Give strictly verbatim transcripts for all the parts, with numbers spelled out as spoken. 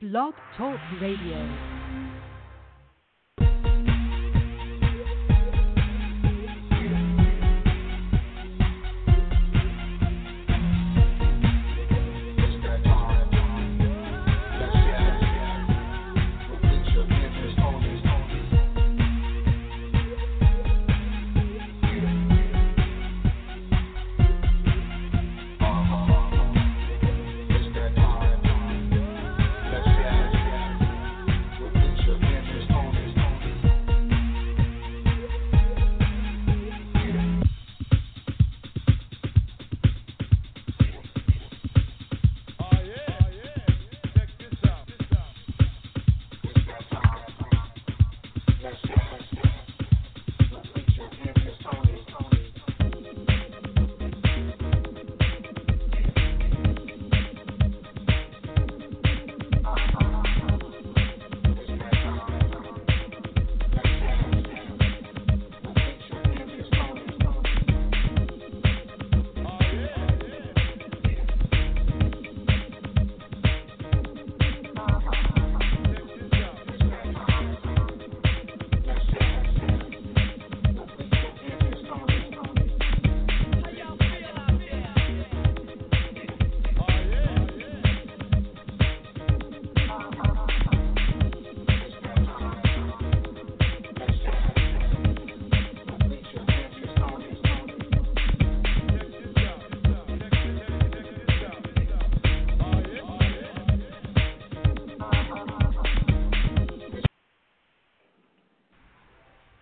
Blog Talk Radio.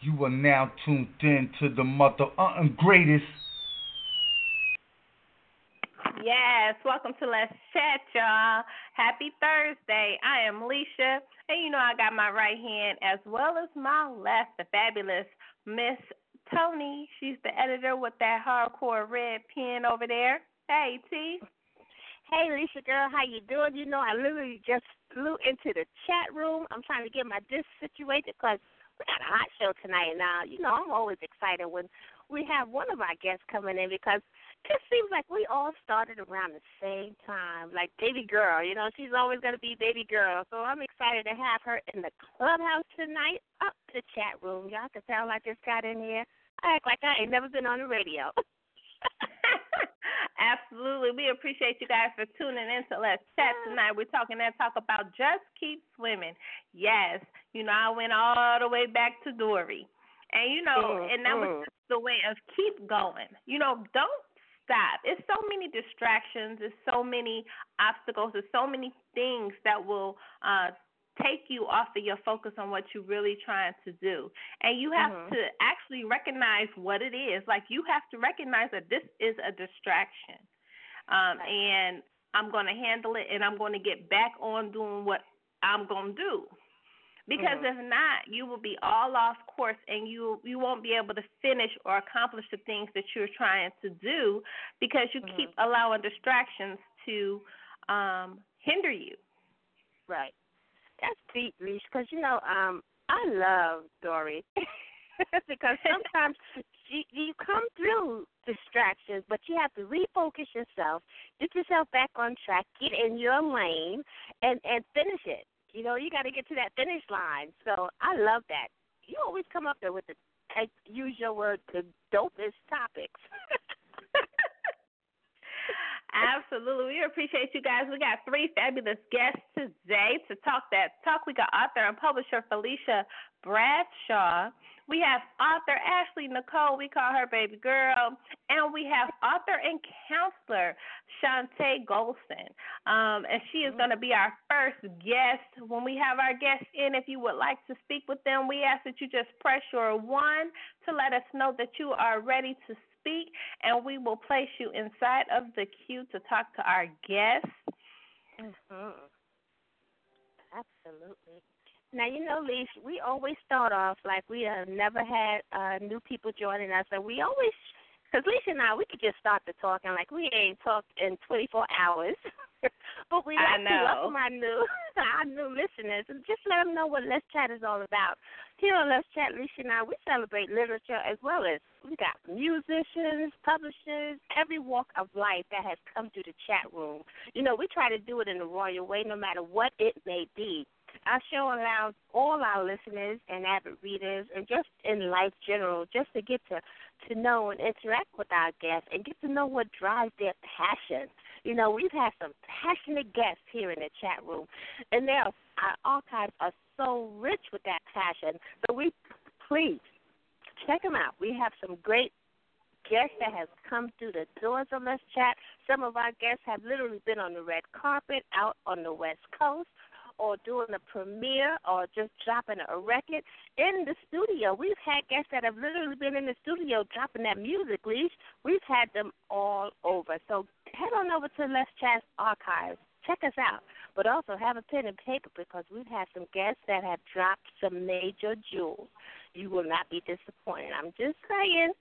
You are now tuned in to the mother uh, greatest. Yes, welcome to Let's Chat, y'all. Happy Thursday. I am Lissha, and you know I got my right hand as well as my left, the fabulous Miss Toni. She's the editor with that hardcore red pen over there. Hey, T. Hey, Lissha, girl, how you doing? You know, I literally just flew into the chat room. I'm trying to get my disc situated because we got a hot show tonight, and uh, you know, I'm always excited when we have one of our guests coming in because it seems like we all started around the same time, like baby girl. You know, she's always going to be baby girl, so I'm excited to have her in the clubhouse tonight, up the chat room. Y'all can tell I just got in here. I act like I ain't never been on the radio. Absolutely. We appreciate you guys for tuning in to Let's Chat tonight. We're talking that talk about Just Keep Swimming. Yes. You know, I went all the way back to Dory. And, you know, mm, and that mm. was just the way of keep going. You know, don't stop. It's so many distractions. It's so many obstacles. There's so many things that will uh, take you off of your focus on what you're really trying to do. And you have mm-hmm. to actually recognize what it is. Like, you have to recognize that this is a distraction. Um, and I'm going to handle it, and I'm going to get back on doing what I'm going to do. Because mm-hmm. if not, you will be all off course, and you you won't be able to finish or accomplish the things that you're trying to do because you mm-hmm. keep allowing distractions to um, hinder you. Right. That's deep, Leash, because, you know, um, I love Dory because sometimes you, you come through distractions, but you have to refocus yourself, get yourself back on track, get in your lane, and, and finish it. You know, you got to get to that finish line. So I love that. You always come up there with the, I use your word, the dopest topics. Absolutely. We appreciate you guys. We got three fabulous guests today to talk that talk. We got author and publisher Felisha Bradshaw. We have author Ashley Nicole. We call her Baby Girl. And we have author and counselor Chantay Golson. Um, and she is going to be our first guest. When we have our guests in, if you would like to speak with them, we ask that you just press your one to let us know that you are ready to speak. speak, and we will place you inside of the queue to talk to our guests. Mm-hmm. Absolutely. Now, you know, Lissha, we always start off like we have never had uh, new people joining us, and we always, because Lissha and I, we could just start the talking like we ain't talked in twenty-four hours. But we like to welcome our new, our new listeners and just let them know what Let's Chat is all about. Here on Let's Chat, Lissha and I, we celebrate literature as well as we got musicians, publishers, every walk of life that has come through the chat room. You know, we try to do it in the royal way, no matter what it may be. Our show allows all our listeners and avid readers and just in life general just to get to, to know and interact with our guests and get to know what drives their passion. You know, we've had some passionate guests here in the chat room, and now our archives are so rich with that passion. So we please check them out. We have some great guests that have come through the doors of Let's Chat. Some of our guests have literally been on the red carpet out on the West Coast, or doing a premiere, or just dropping a record in the studio. We've had guests that have literally been in the studio dropping that music, Lissha. We've had them all over. So head on over to Let's Chat's archives. Check us out. But also have a pen and paper, because we've had some guests that have dropped some major jewels. You will not be disappointed. I'm just saying.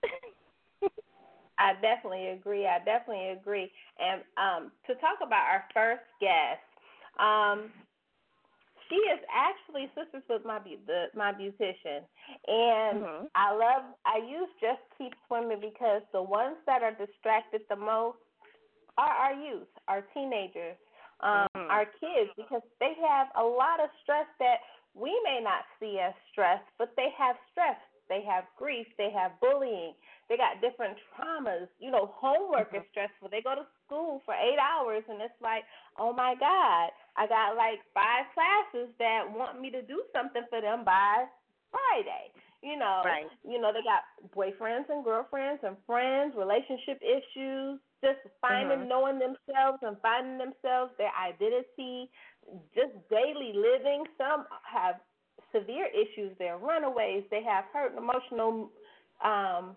I definitely agree. I definitely agree. And um, to talk about our first guest, um, she is actually sisters with my the, my beautician, and mm-hmm. I love. I use Just Keep Swimming because the ones that are distracted the most are our youth, our teenagers, um, mm-hmm. our kids, because they have a lot of stress that we may not see as stress, but they have stress. They have grief. They have bullying. They got different traumas. You know, homework mm-hmm. is stressful. They go to school for eight hours, and it's like, oh, my God, I got like five classes that want me to do something for them by Friday. You know, right. you know, they got boyfriends and girlfriends and friends, relationship issues, just finding, mm-hmm. knowing themselves and finding themselves, their identity, just daily living. Some have severe issues. They're runaways. They have hurt and emotional um,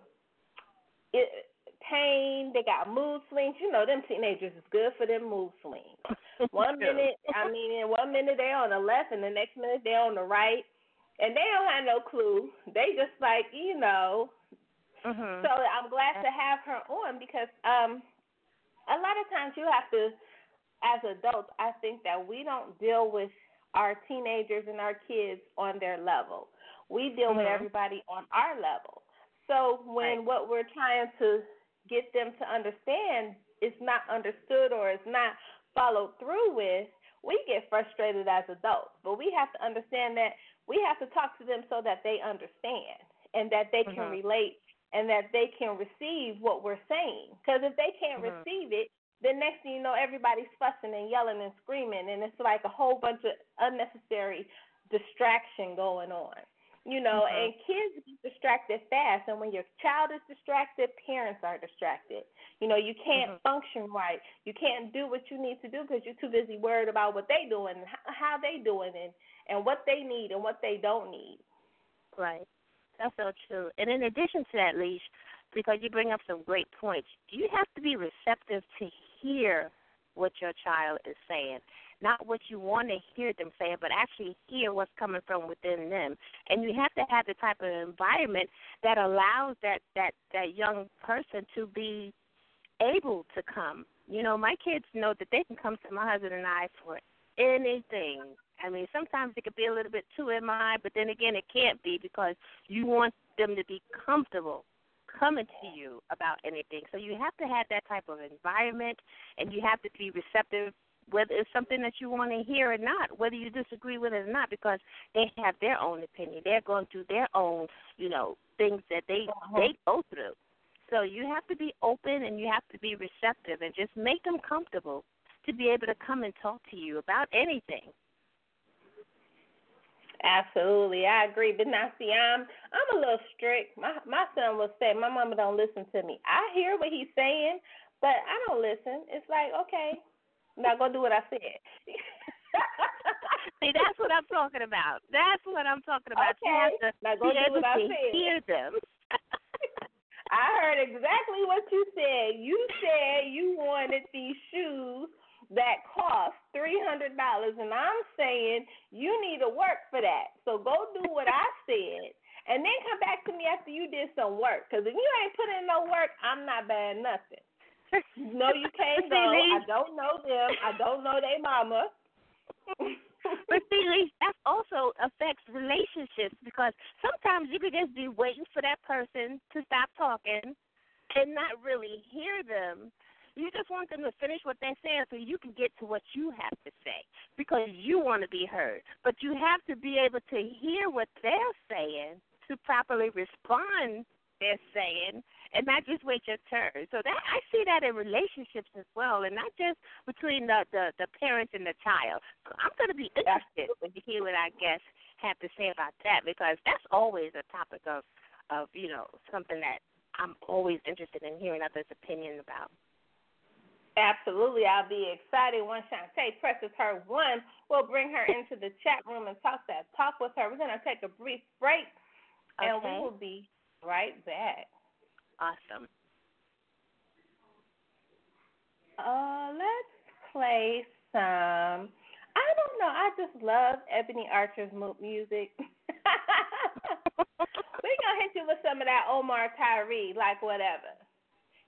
it, pain. They got mood swings. You know, them teenagers is good for them mood swings. One minute, I mean, in one minute they're on the left, and the next minute they're on the right, and they don't have no clue. They just like, you know. Mm-hmm. So I'm glad to have her on, because um, a lot of times you have to, as adults, I think that we don't deal with our teenagers and our kids on their level. We deal mm-hmm. with everybody on our level. So when right. what we're trying to get them to understand is not understood or is not followed through with, we get frustrated as adults. But we have to understand that we have to talk to them so that they understand and that they mm-hmm. can relate and that they can receive what we're saying. Because if they can't mm-hmm. receive it, the next thing you know, everybody's fussing and yelling and screaming, and it's like a whole bunch of unnecessary distraction going on, you know, mm-hmm. and kids get distracted fast, and when your child is distracted, parents are distracted. You know, you can't mm-hmm. function right. You can't do what you need to do because you're too busy worried about what they're doing, how they're doing, and, and what they need and what they don't need. Right. That's so true. And in addition to that, Lissha, because you bring up some great points, you have to be receptive to hear what your child is saying, not what you want to hear them saying, but actually hear what's coming from within them. And you have to have the type of environment that allows that, that, that young person to be able to come. You know, my kids know that they can come to my husband and I for anything. I mean, sometimes it could be a little bit too in mind, but then again it can't be, because you want them to be comfortable coming to you about anything. So you have to have that type of environment, and you have to be receptive, whether it's something that you want to hear or not, whether you disagree with it or not, because they have their own opinion. They're going through their own, you know, things that they, they go through. So you have to be open, and you have to be receptive, and just make them comfortable to be able to come and talk to you about anything. Absolutely, I agree. But now, see, I'm I'm a little strict. My my son will say, "My mama don't listen to me." I hear what he's saying, but I don't listen. It's like, okay, now go do what I said. See, that's what I'm talking about. That's what I'm talking about. Okay. You have to now go do what I said. Hear them. I heard exactly what you said. You said you wanted these shoes that cost three hundred dollars, and I'm saying you need to work for that. So go do what I said, and then come back to me after you did some work, because if you ain't put in no work, I'm not buying nothing. No, you can't go. I don't know them. I don't know their mama. But see, that also affects relationships, because sometimes you could just be waiting for that person to stop talking and not really hear them. You just want them to finish what they're saying so you can get to what you have to say, because you want to be heard. But you have to be able to hear what they're saying to properly respond they're saying, and not just wait your turn. So that I see that in relationships as well, and not just between the, the, the parents and the child. So I'm going to be interested to hear what our guests have to say about that, because that's always a topic of, of you know, something that I'm always interested in hearing others' opinion about. Absolutely. I'll be excited once Chantay presses her one. We'll bring her into the chat room and talk that talk with her. We're going to take a brief break, and okay. we will be right back. Awesome. Uh, let's play some. I don't know. I just love Ebony Archer's music. We're going to hit you with some of that Omar Tyree, like whatever.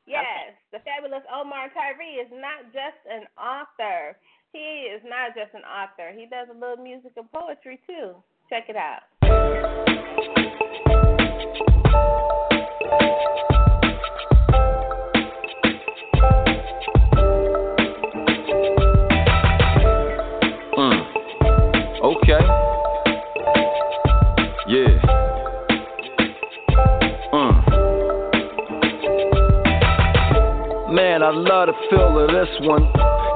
Yes, okay. The fabulous Omar Tyree is not just an author. He is not just an author. He does a little music and poetry, too. Check it out. Okay. Yeah. Uh. Man, I love the feel of this one.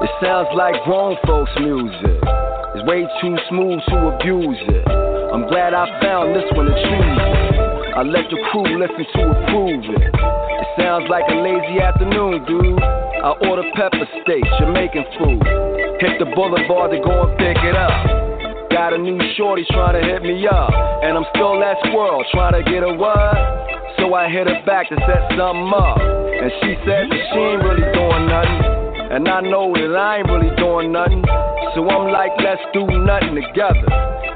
It sounds like grown folks' music. It's way too smooth to abuse it. I'm glad I found this one to choose it. I let the crew listen to approve it. It sounds like a lazy afternoon, dude. I order pepper steak, Jamaican food. Hit the boulevard to go and pick it up. Got a new shorty tryna hit me up, and I'm still that squirrel tryna get a what? So I hit her back to set something up, and she said that she ain't really doing nothing, and I know that I ain't really doing nothing. So I'm like, let's do nothing together,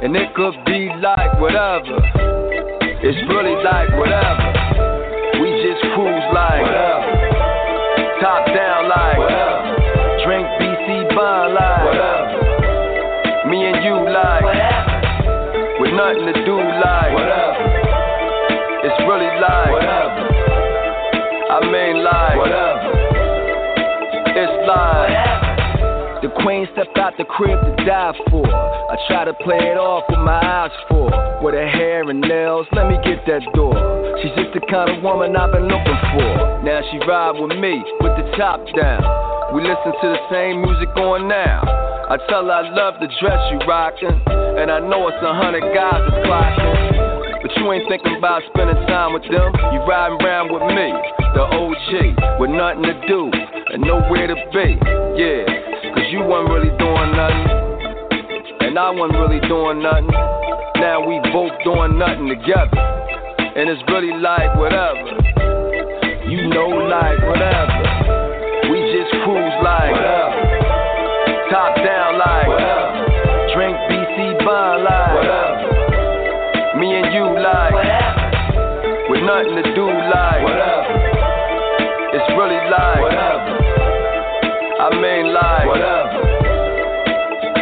and it could be like whatever. It's really like whatever. We just cruise like whatever. Top down like whatever. Drink B C bond like whatever. Me and you like whatever. With nothing to do like whatever. It's really like whatever. I mean like whatever. It's like whatever. The queen stepped out the crib to die for. I try to play it off with my eyes full. With her hair and nails, let me get that door. She's just the kind of woman I've been looking for. Now she ride with me, with the top down. We listen to the same music on now. I tell her I love the dress you rockin', and I know it's a hundred guys that's clockin', but you ain't thinking about spending time with them. You riding round with me, the O G, with nothing to do and nowhere to be. Yeah, cause you wasn't really doing nothing, and I wasn't really doing nothing. Now we both doing nothing together, and it's really like whatever. You know like whatever. We just cruise like whatever. Top down like whatever. Drink B C bond like whatever. Me and you like whatever. With nothing to do like whatever. It's really like whatever. I mean like whatever.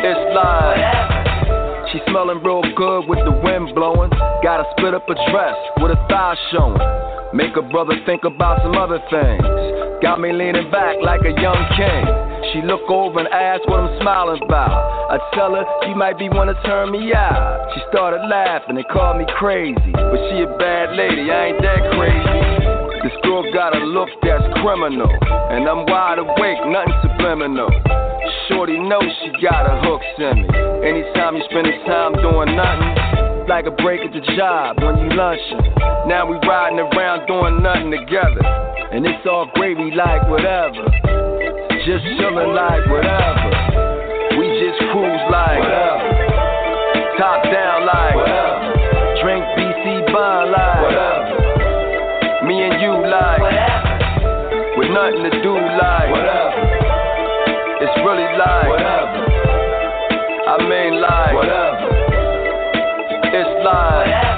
It's like whatever. She smelling real good with the wind blowing. Gotta split up a dress with a thigh showing. Make a brother think about some other things. Got me leaning back like a young king. She look over and ask what I'm smiling about. I tell her she might be wanna turn me out. She started laughing and called me crazy, but she a bad lady, I ain't that crazy. This girl got a look that's criminal, and I'm wide awake, nothing subliminal. Shorty knows she got her hooks in me. Anytime you spend your time doing nothing, like a break at the job when you lunching. Now we riding around doing nothing together, and it's all gravy like whatever. Just chillin' like whatever. We just cruise like whatever. Top down like whatever. Drink B C bond like whatever. Me and and you like whatever. With nothing to do like whatever. It's really like whatever. I mean like whatever. It's like whatever.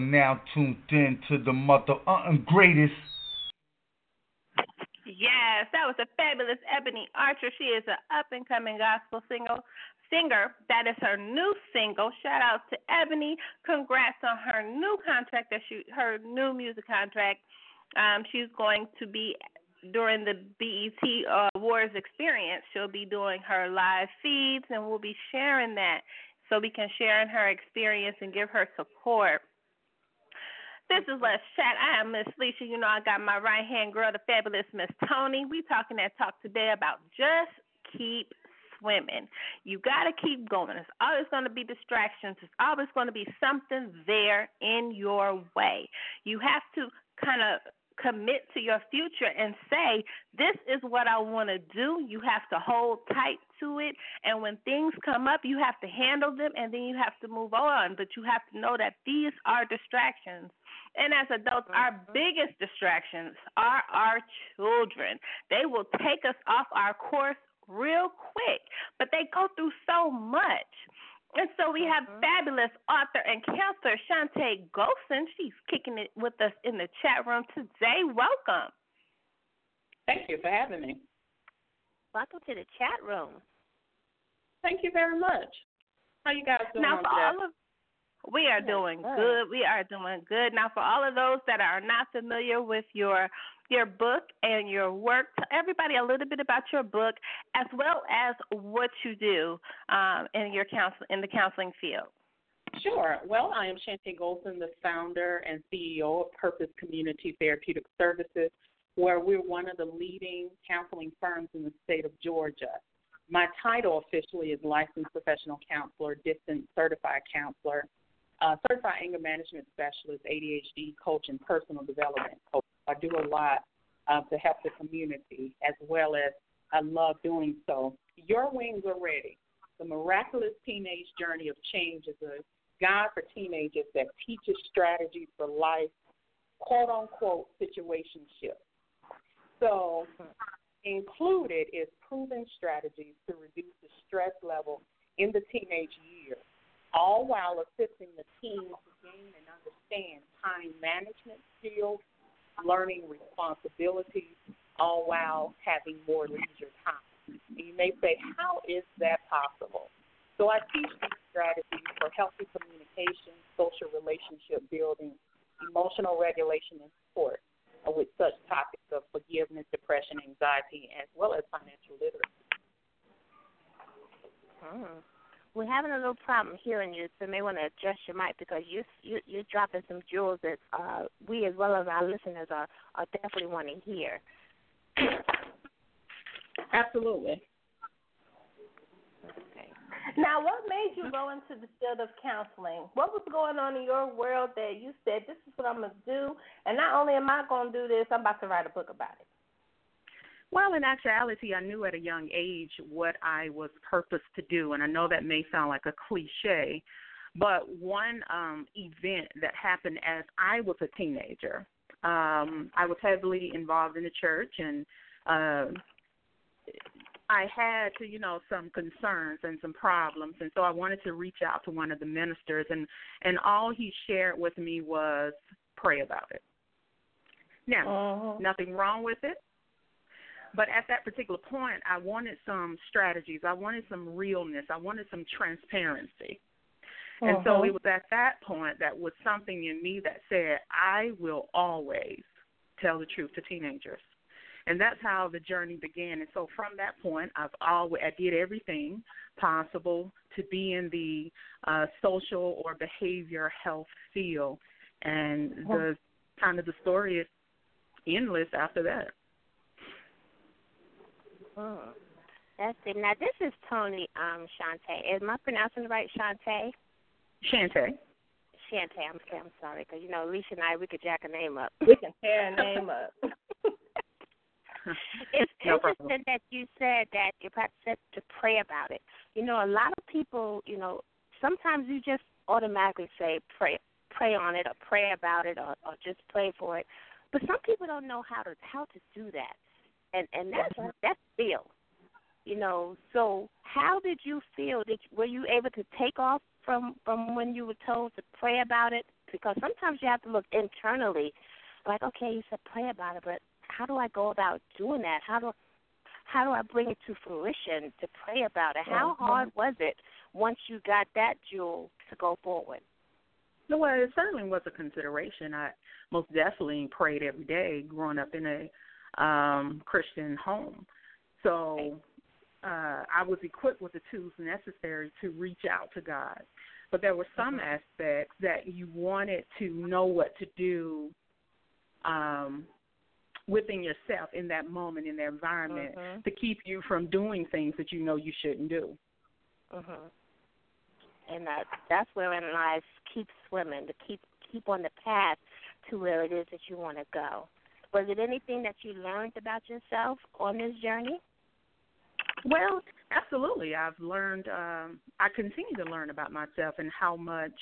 Now tuned in to the mother uh, greatest. Yes, that was a fabulous Ebony Archer. She is an up-and-coming gospel single singer. That is her new single. Shout out to Ebony. Congrats on her new contract, that she, her new music contract. Um, she's going to be, during the B E T Awards experience, she'll be doing her live feeds, and we'll be sharing that so we can share in her experience and give her support. This is Let's Chat. I am Miss Lissha. You know I got my right-hand girl, the fabulous Miss Toni. We talking that talk today about just keep swimming. You got to keep going. There's always going to be distractions. There's always going to be something there in your way. You have to kind of commit to your future and say, this is what I want to do. You have to hold tight to it. And when things come up, you have to handle them, and then you have to move on. But you have to know that these are distractions. And as adults, our biggest distractions are our children. They will take us off our course real quick, but they go through so much. And so we have fabulous author and counselor Chantay Golson. She's kicking it with us in the chat room today. Welcome. Thank you for having me. Welcome to the chat room. Thank you very much. How you guys doing now, for today? All of We are doing good. We are doing good. Now, for all of those that are not familiar with your your book and your work, tell everybody a little bit about your book as well as what you do um, in your counsel in the counseling field. Sure. Well, I am Chantay Golson, the founder and C E O of Purpose Community Therapeutic Services, where we're one of the leading counseling firms in the state of Georgia. My title officially is Licensed Professional Counselor, Distance Certified Counselor, Uh, certified anger management specialist, A D H D coach, and personal development coach. I do a lot uh, to help the community, as well as I love doing so. Your Wings Are Ready, the miraculous teenage journey of change, is a guide for teenagers that teaches strategies for life, quote-unquote, situationship. So included is proven strategies to reduce the stress level in the teenage years, all while assisting the team to gain and understand time management skills, learning responsibilities, all while having more leisure time. And you may say, how is that possible? So I teach these strategies for healthy communication, social relationship building, emotional regulation, and support uh, with such topics of forgiveness, depression, anxiety, as well as financial literacy. Hmm. We're having a little problem hearing you, so you may want to adjust your mic because you, you, you're dropping some jewels that uh, we as well as our listeners are, are definitely want to hear. Absolutely. Okay. Now, what made you go into the field of counseling? What was going on in your world that you said, this is what I'm going to do, and not only am I going to do this, I'm about to write a book about it? Well, in actuality, I knew at a young age what I was purposed to do, and I know that may sound like a cliche, but one um, event that happened as I was a teenager, um, I was heavily involved in the church, and uh, I had, you know, some concerns and some problems, and so I wanted to reach out to one of the ministers, and, and all he shared with me was pray about it. Now, uh-huh. nothing wrong with it. But at that particular point, I wanted some strategies. I wanted some realness. I wanted some transparency. Uh-huh. And so it was at that point that was something in me that said, I will always tell the truth to teenagers. And that's how the journey began. And so from that point, I've always, I did everything possible to be in the uh, social or behavior health field. And uh-huh. the kind of the story is endless after that. Hmm. That's it. Now, this is Toni, um, Chantay. Am I pronouncing it right, Chantay? Chantay. Chantay, I'm, I'm sorry, because, you know, Lissha and I, we could jack a name up. We can tear a name up. It's no interesting problem. That you said that you perhaps said to pray about it. You know, a lot of people, you know, sometimes you just automatically say pray pray on it or pray about it or, or just pray for it. But some people don't know how to how to do that. And and that's that's Bill, you know. So how did you feel? Did were you able to take off from, from when you were told to pray about it? Because sometimes you have to look internally, like okay, you said pray about it, but how do I go about doing that? How do how do I bring it to fruition to pray about it? How hard was it once you got that jewel to go forward? Well, it certainly was a consideration. I most definitely prayed every day growing up in a Um, Christian home. So uh, I was equipped with the tools necessary to reach out to God. But there were some aspects that you wanted to know what to do um, within yourself in that moment, in the environment, mm-hmm. to keep you from doing things that you know you shouldn't do. Mm-hmm. And that, that's where in life keep swimming, to keep, keep on the path to where it is that you want to go. Was it anything that you learned about yourself on this journey? Well, absolutely. I've learned, um, I continue to learn about myself and how much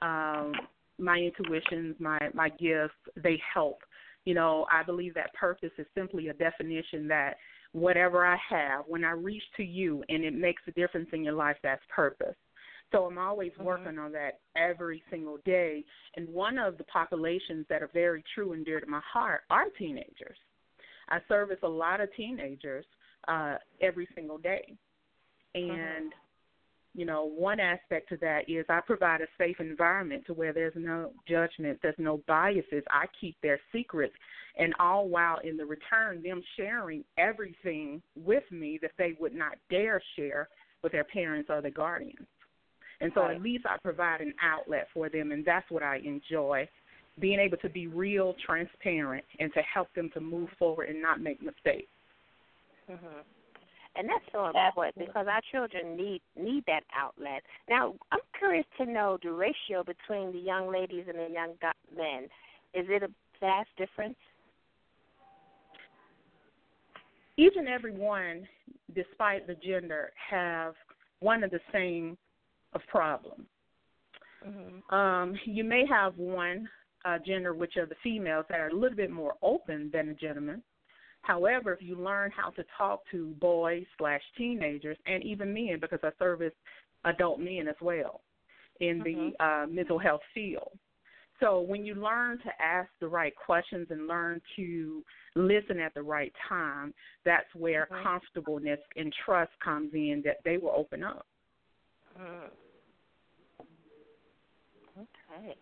um, my intuitions, my, my gifts, they help. You know, I believe that purpose is simply a definition that whatever I have, when I reach to you and it makes a difference in your life, that's purpose. So I'm always working mm-hmm. on that every single day. And one of the populations that are very true and dear to my heart are teenagers. I service a lot of teenagers uh, every single day. And, mm-hmm. you know, one aspect of that is I provide a safe environment to where there's no judgment, there's no biases. I keep their secrets. And all while in the return, them sharing everything with me that they would not dare share with their parents or their guardians. And so at least I provide an outlet for them, and that's what I enjoy, being able to be real, transparent, and to help them to move forward and not make mistakes. Mm-hmm. And that's so important Absolutely. Because our children need, need that outlet. Now, I'm curious to know the ratio between the young ladies and the young men. Is it a vast difference? Each and every one, despite the gender, have one of the same of problem. Mm-hmm. Um, you may have one uh, gender, which are the females, that are a little bit more open than the gentlemen. However, if you learn how to talk to boys slash teenagers and even men, because I service adult men as well in mm-hmm. the uh, mental health field. So when you learn to ask the right questions and learn to listen at the right time, that's where mm-hmm. comfortableness and trust comes in, that they will open up. Mm. Right.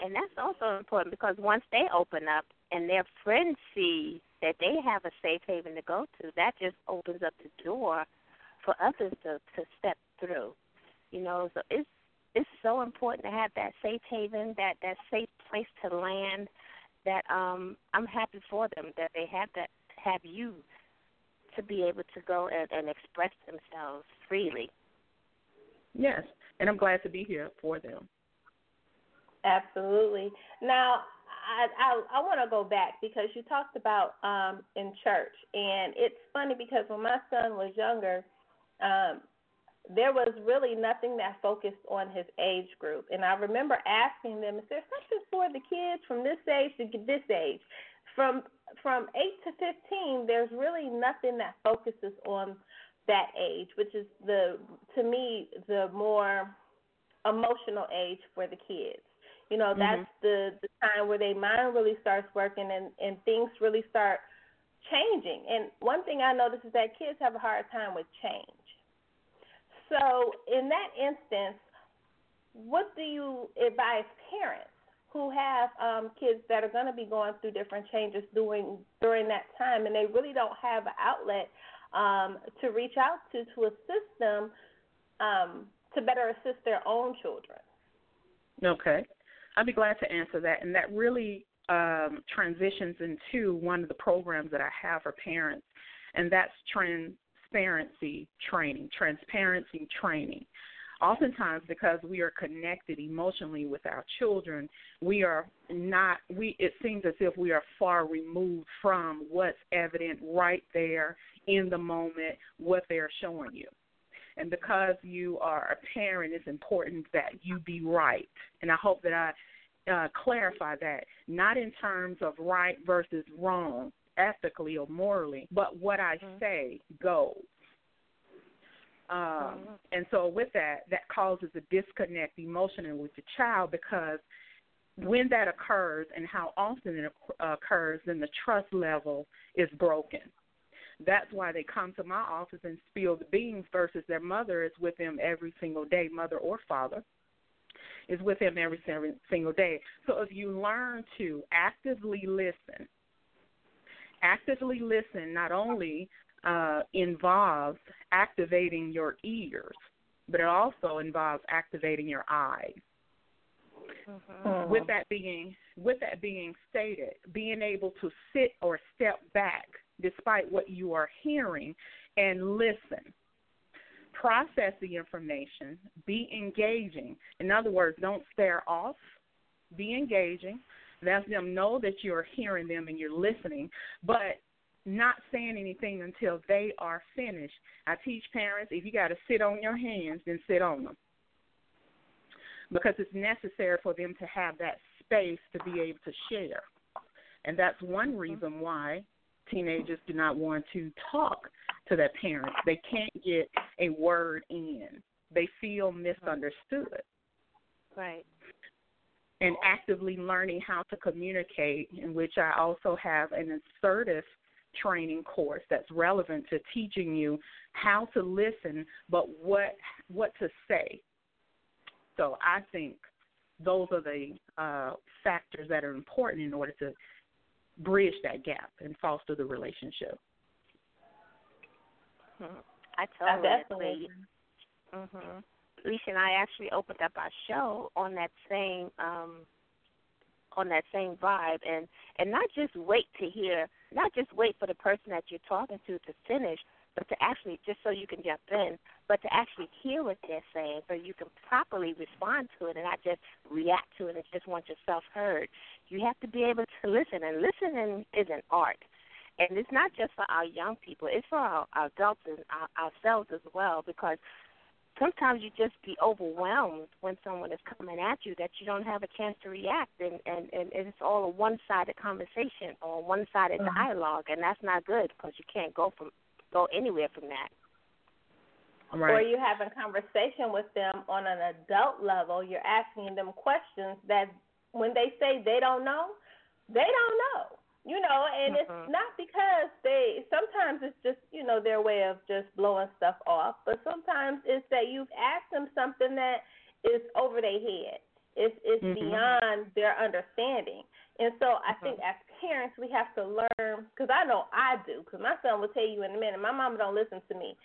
And that's also important because once they open up and their friends see that they have a safe haven to go to, that just opens up the door for others to, to step through. You know, so it's it's so important to have that safe haven, that, that safe place to land, that um, I'm happy for them that they have that, have you to be able to go and, and express themselves freely. Yes, and I'm glad to be here for them. Absolutely. Now, I I, I want to go back because you talked about um, in church, and it's funny because when my son was younger, um, there was really nothing that focused on his age group. And I remember asking them, is there something for the kids from this age to this age? From from eight to fifteen, there's really nothing that focuses on that age, which is, the to me, the more emotional age for the kids. You know, that's mm-hmm. the, the time where their mind really starts working and, and things really start changing. And one thing I notice is that kids have a hard time with change. So in that instance, what do you advise parents who have um, kids that are going to be going through different changes during, during that time, and they really don't have an outlet um, to reach out to to assist them um, to better assist their own children? Okay. I'd be glad to answer that, and that really um, transitions into one of the programs that I have for parents, and that's transparency training, transparency training. Oftentimes, because we are connected emotionally with our children, we are not, we, it seems as if we are far removed from what's evident right there in the moment, what they're showing you. And because you are a parent, it's important that you be right. And I hope that I uh, clarify that, not in terms of right versus wrong, ethically or morally, but what I mm-hmm. say goes. Um, mm-hmm. And so with that, that causes a disconnect emotionally with the child, because when that occurs and how often it occurs, then the trust level is broken. That's why they come to my office and spill the beans versus their mother is with them every single day, mother or father is with them every single day. So if you learn to actively listen, actively listen not only uh, involves activating your ears, but it also involves activating your eyes. Uh-huh. With that being, with that being stated, being able to sit or step back despite what you are hearing, and listen. Process the information. Be engaging. In other words, don't stare off. Be engaging. Let them know that you're hearing them and you're listening, but not saying anything until they are finished. I teach parents, if you got to sit on your hands, then sit on them, because it's necessary for them to have that space to be able to share. And that's one reason why teenagers do not want to talk to their parents. They can't get a word in. They feel misunderstood. Right. And actively learning how to communicate, in which I also have an assertive training course that's relevant to teaching you how to listen, but what what to say. So I think those are the uh, factors that are important in order to bridge that gap and foster the relationship. Mm-hmm. I totally I agree. Mm-hmm. Lissha and I actually opened up our show on that same um, on that same vibe, and, and not just wait to hear, not just wait for the person that you're talking to to finish, but to actually, just so you can jump in, but to actually hear what they're saying so you can properly respond to it and not just react to it and just want yourself heard. You have to be able to listen, and listening is an art. And it's not just for our young people. It's for our, our adults and our, ourselves as well, because sometimes you just be overwhelmed when someone is coming at you that you don't have a chance to react, and, and, and it's all a one-sided conversation or one-sided mm-hmm. dialogue, and that's not good because you can't go from go anywhere from that. Right. Or you have a conversation with them on an adult level. You're asking them questions that when they say they don't know, they don't know. You know, and mm-hmm. it's not because they, sometimes it's just, you know, their way of just blowing stuff off. But sometimes it's that you've asked them something that is over their head. It's, it's mm-hmm. beyond their understanding. And so I think as parents, we have to learn, because I know I do, because my son will tell you in a minute, my mama don't listen to me.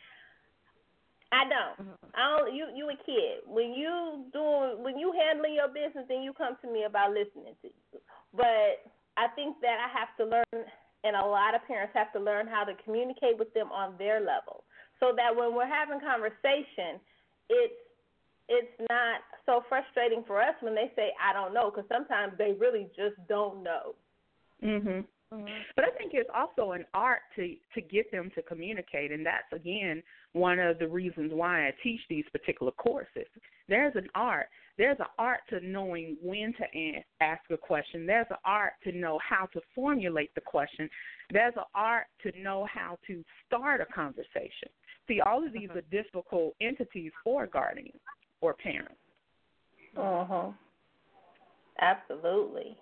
I don't. I don't. You you a kid. When you doing when you handling your business, then you come to me about listening to you. But I think that I have to learn, and a lot of parents have to learn how to communicate with them on their level, so that when we're having conversation, it's it's not so frustrating for us when they say I don't know, because sometimes they really just don't know. Mhm. But I think it's also an art to, to get them to communicate, and that's, again, one of the reasons why I teach these particular courses. There's an art. There's an art to knowing when to ask a question. There's an art to know how to formulate the question. There's an art to know how to start a conversation. See, all of these uh-huh. are difficult entities for guardians or parents. Uh-huh. Absolutely.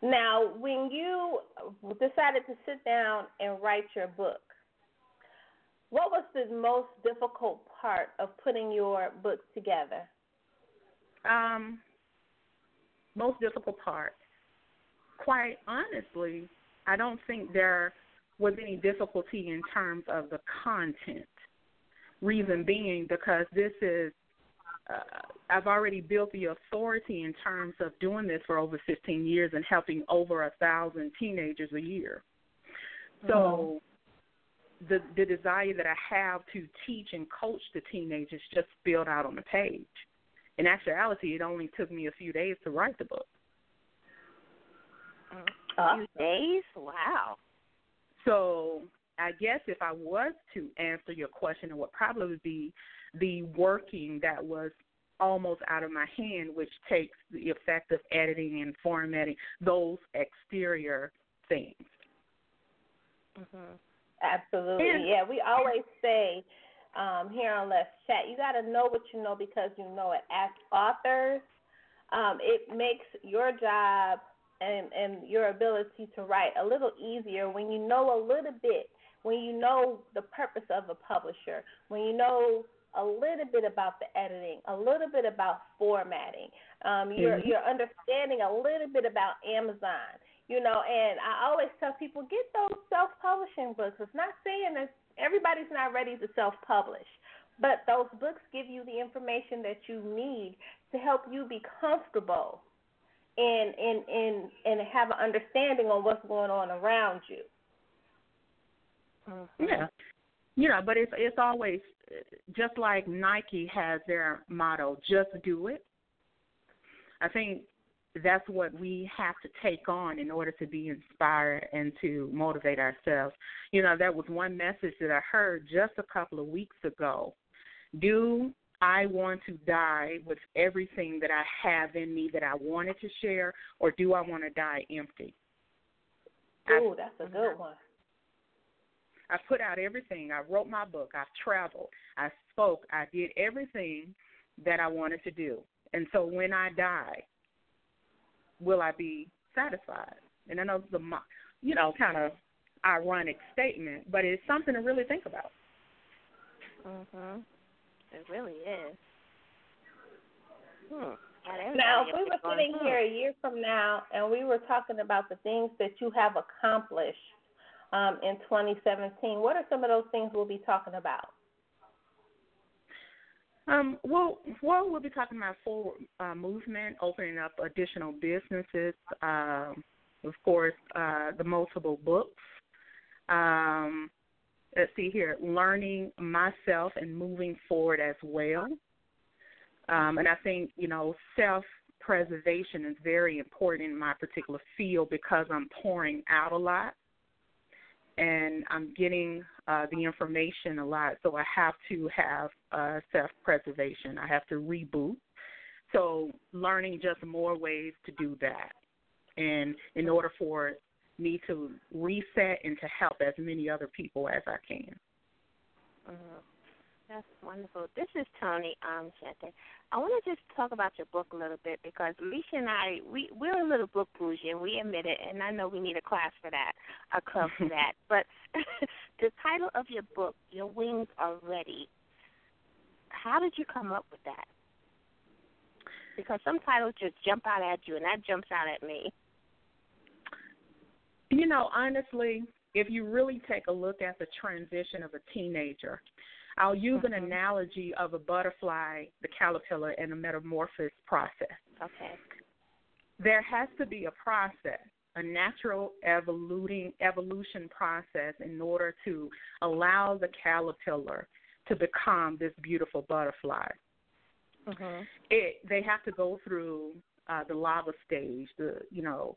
Now, when you decided to sit down and write your book, what was the most difficult part of putting your book together? Um, most difficult part, quite honestly, I don't think there was any difficulty in terms of the content. Reason being, because this is Uh, I've already built the authority in terms of doing this for over fifteen years and helping over a thousand teenagers a year. So mm-hmm. the, the desire that I have to teach and coach the teenagers just spilled out on the page. In actuality, it only took me a few days to write the book. A few days? Wow. So I guess if I was to answer your question, it would probably be the working that was almost out of my hand, which takes the effect of editing and formatting, those exterior things. Mm-hmm. Absolutely. And, yeah, we always say um, here on Let's Chat, you got to know what you know because you know it. As authors, um, it makes your job and, and your ability to write a little easier when you know a little bit, when you know the purpose of a publisher, when you know a little bit about the editing, a little bit about formatting. Um, you're, mm-hmm. you're understanding a little bit about Amazon, you know, and I always tell people, get those self-publishing books. It's not saying that everybody's not ready to self-publish, but those books give you the information that you need to help you be comfortable and, and, and, and have an understanding on what's going on around you. Mm-hmm. Yeah. You know, but it's it's always just like Nike has their motto, just do it. I think that's what we have to take on in order to be inspired and to motivate ourselves. You know, that was one message that I heard just a couple of weeks ago. Do I want to die with everything that I have in me that I wanted to share, or do I want to die empty? Oh, that's a good one. I put out everything. I wrote my book. I traveled. I spoke. I did everything that I wanted to do. And so when I die, will I be satisfied? And I know it's a, you know, kind of ironic statement, but it's something to really think about. Mm-hmm. It really is. Hmm. Now, if we were sitting here a year from now and we were talking about the things that you have accomplished, Um, in twenty seventeen, what are some of those things we'll be talking about? Um, well, well, we'll be talking about forward uh, movement, opening up additional businesses, uh, of course, uh, the multiple books. Um, let's see here, learning myself and moving forward as well. Um, and I think, you know, self preservation is very important in my particular field because I'm pouring out a lot. And I'm getting uh, the information a lot, so I have to have uh, self-preservation. I have to reboot. So learning just more ways to do that. And in order for me to reset and to help as many other people as I can. Mm-hmm. That's wonderful. This is Toni um, Chantay. I want to just talk about your book a little bit because Lissha and I, we, we're a little book bougie, and we admit it, and I know we need a class for that, a club for that. But the title of your book, Your Wings Are Ready, how did you come up with that? because some titles just jump out at you, and that jumps out at me. You know, honestly, if you really take a look at the transition of a teenager, I'll use mm-hmm. an analogy of a butterfly, the caterpillar, and the metamorphosis process. Okay. There has to be a process, a natural evoluting, evolution process in order to allow the caterpillar to become this beautiful butterfly. Mm-hmm. It, they have to go through uh, the lava stage, the, you know,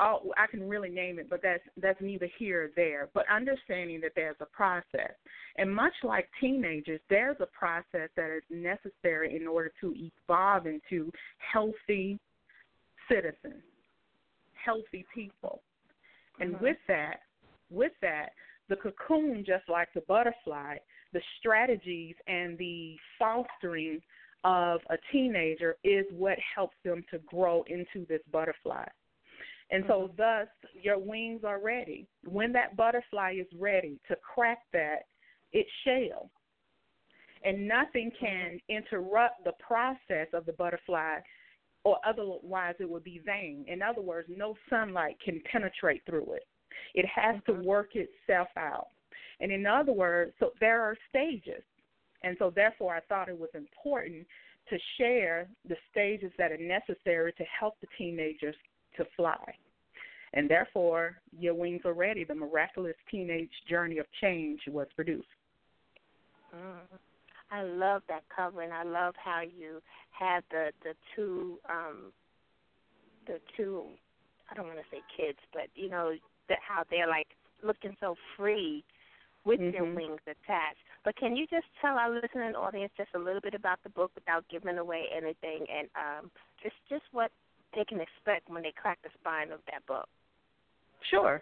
all, I can really name it, but that's that's neither here or there. But understanding that there's a process. And much like teenagers, there's a process that is necessary in order to evolve into healthy citizens, healthy people. And mm-hmm. with that, with that, the cocoon, just like the butterfly, the strategies and the fostering of a teenager is what helps them to grow into this butterfly. And so mm-hmm. thus, your wings are ready. When that butterfly is ready to crack that, it shall. And nothing can interrupt the process of the butterfly, or otherwise it would be vain. In other words, no sunlight can penetrate through it. It has mm-hmm. to work itself out. And in other words, so there are stages. And so therefore, I thought it was important to share the stages that are necessary to help the teenagers to fly. And therefore, Your Wings Are Ready, the miraculous teenage journey of change, was produced. Mm. I love that cover, and I love how you had the, the two, um, the two, I don't want to say kids, but, you know, the, how they're, like, looking so free with mm-hmm. their wings attached. But can you just tell our listening audience just a little bit about the book without giving away anything, and um, just just what they can expect when they crack the spine of that book? Sure.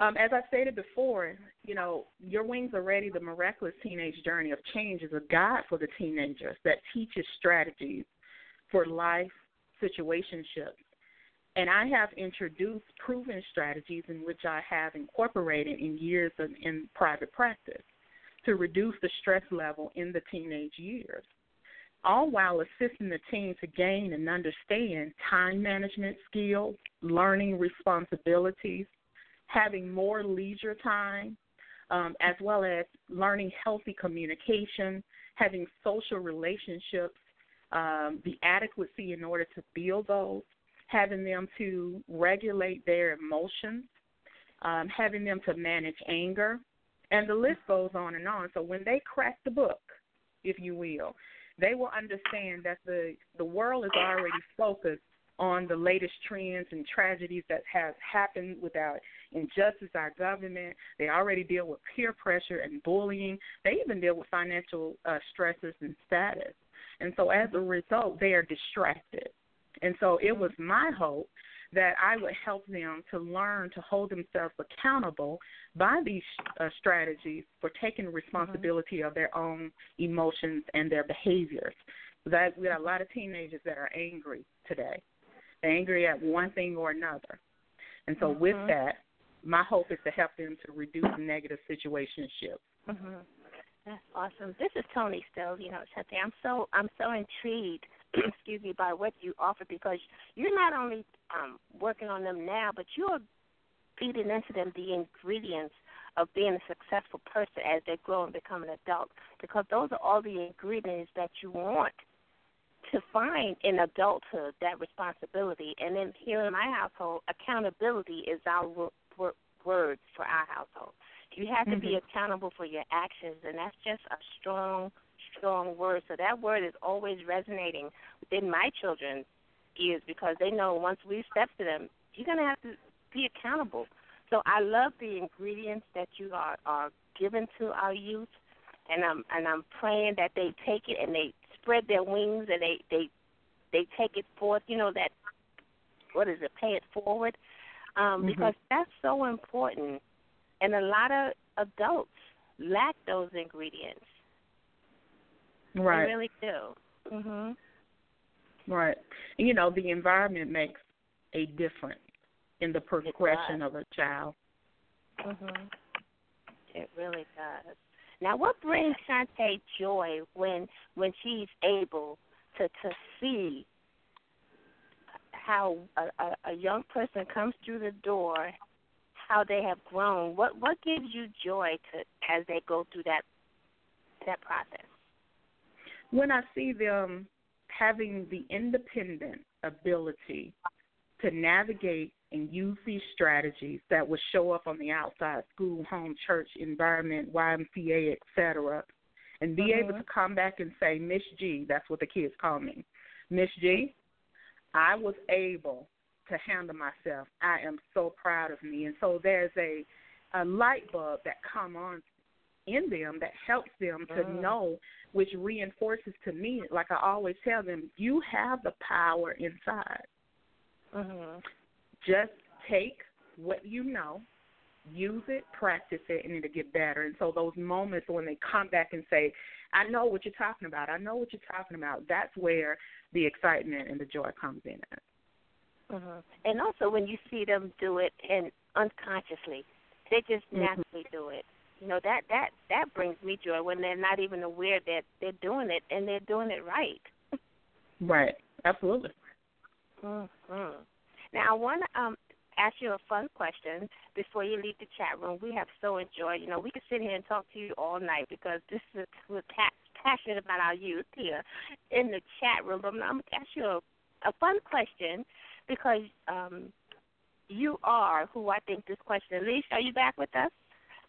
Um, as I stated before, you know, Your Wings Are Ready, the miraculous teenage journey of change is a guide for the teenagers that teaches strategies for life situationships. And I have introduced proven strategies in which I have incorporated in years of, in private practice to reduce the stress level in the teenage years, all while assisting the teen to gain and understand time management skills, learning responsibilities, having more leisure time, um, as well as learning healthy communication, having social relationships, um, the adequacy in order to build those, having them to regulate their emotions, um, having them to manage anger, and the list goes on and on. So when they crack the book, if you will, they will understand that the, the world is already focused on the latest trends and tragedies that have happened with our injustice, our government. They already deal with peer pressure and bullying. They even deal with financial uh, stresses and status. And so as a result, they are distracted. And so it was my hope that I would help them to learn to hold themselves accountable by these uh, strategies for taking responsibility mm-hmm. of their own emotions and their behaviors. That we got a lot of teenagers that are angry today. They're angry at one thing or another. And so mm-hmm. with that, my hope is to help them to reduce negative situationships. Mm-hmm. That's awesome. This is Toni still, you know, Chantay. I'm so I'm so intrigued, excuse me, by what you offer, because you're not only um, working on them now, but you're feeding into them the ingredients of being a successful person as they grow and become an adult, because those are all the ingredients that you want to find in adulthood, that responsibility. And then here in my household, accountability is our w- w- word for our household. You have to mm-hmm. be accountable for your actions, and that's just a strong strong word. So that word is always resonating within my children's ears, because they know once we step to them, you're going to have to be accountable. So I love the ingredients that you are, are giving to our youth, and I'm and I'm praying that they take it and they spread their wings and they they, they take it forth. You know that, what is it? Pay it forward, um, mm-hmm. because that's so important. And a lot of adults lack those ingredients. Right. They really do. Mm-hmm. Right. You know, the environment makes a difference in the progression of a child. Mm-hmm. It really does. Now, what brings Chantay joy when when she's able to, to see how a, a, a young person comes through the door, how they have grown. What what gives you joy to as they go through that that process? When I see them having the independent ability to navigate and use these strategies that would show up on the outside, school, home, church, environment, Y M C A, et cetera, and be mm-hmm. able to come back and say, Miss G, that's what the kids call me, Miss G, I was able to handle myself. I am so proud of me. And so there's a, a light bulb that come on in them that helps them to mm. know, which reinforces to me, like I always tell them, you have the power inside. Mm-hmm. Just take what you know, use it, practice it, and it'll get better. And so those moments when they come back and say, I know what you're talking about, I know what you're talking about, that's where the excitement and the joy comes in at. Mm-hmm. And also when you see them do it and unconsciously, they just mm-hmm. naturally do it. You know, that, that, that brings me joy when they're not even aware that they're doing it and they're doing it right. Right. Absolutely. Mm-hmm. Now, I want to um, ask you a fun question before you leave the chat room. We have so enjoyed, you know, we could sit here and talk to you all night because this is, we're passionate about our youth here in the chat room. But I'm going to ask you a, a fun question because um, you are who I think this question is. Lissha, are you back with us?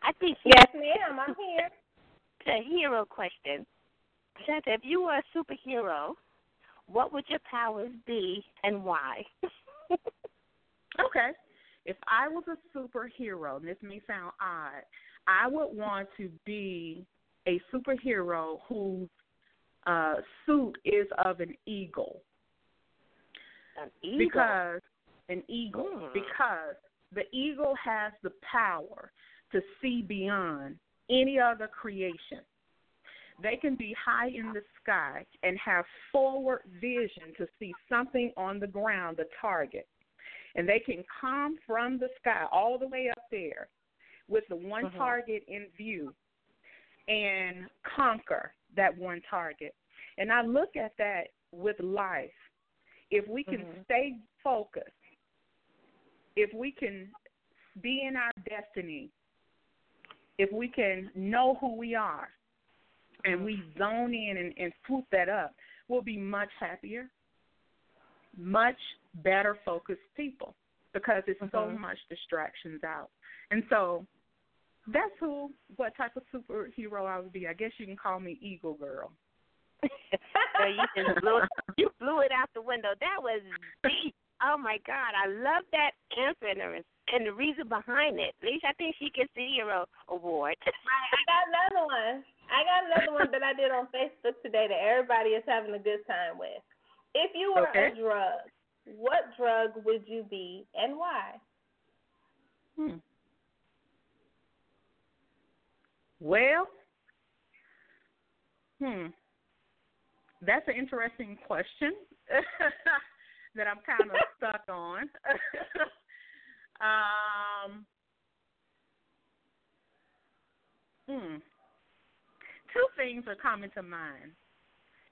I think yes, ma'am, I'm here. The hero question. Chantay, if you were a superhero, what would your powers be and why? Okay. If I was a superhero, and this may sound odd, I would want to be a superhero whose uh, suit is of an eagle. An eagle? Because, an eagle. Mm. Because the eagle has the power to see beyond any other creation. They can be high in the sky and have forward vision to see something on the ground, the target. And they can come from the sky all the way up there with the one mm-hmm. target in view and conquer that one target. And I look at that with life. If we can mm-hmm. stay focused, if we can be in our destiny, if we can know who we are and we zone in and, and swoop that up, we'll be much happier, much better focused people because it's mm-hmm. so much distractions out. And so that's who, what type of superhero I would be. I guess you can call me Eagle Girl. So you, just blew, you blew it out the window. That was deep. Oh, my God. I love that answer. And the reason behind it, Lissha, I think she gets the Hero Award. I got another one. I got another one that I did on Facebook today that everybody is having a good time with. If you were okay. a drug, what drug would you be and why? Hmm. Well, hmm. that's an interesting question that I'm kind of stuck on. Um, hmm. Two things are coming to mind.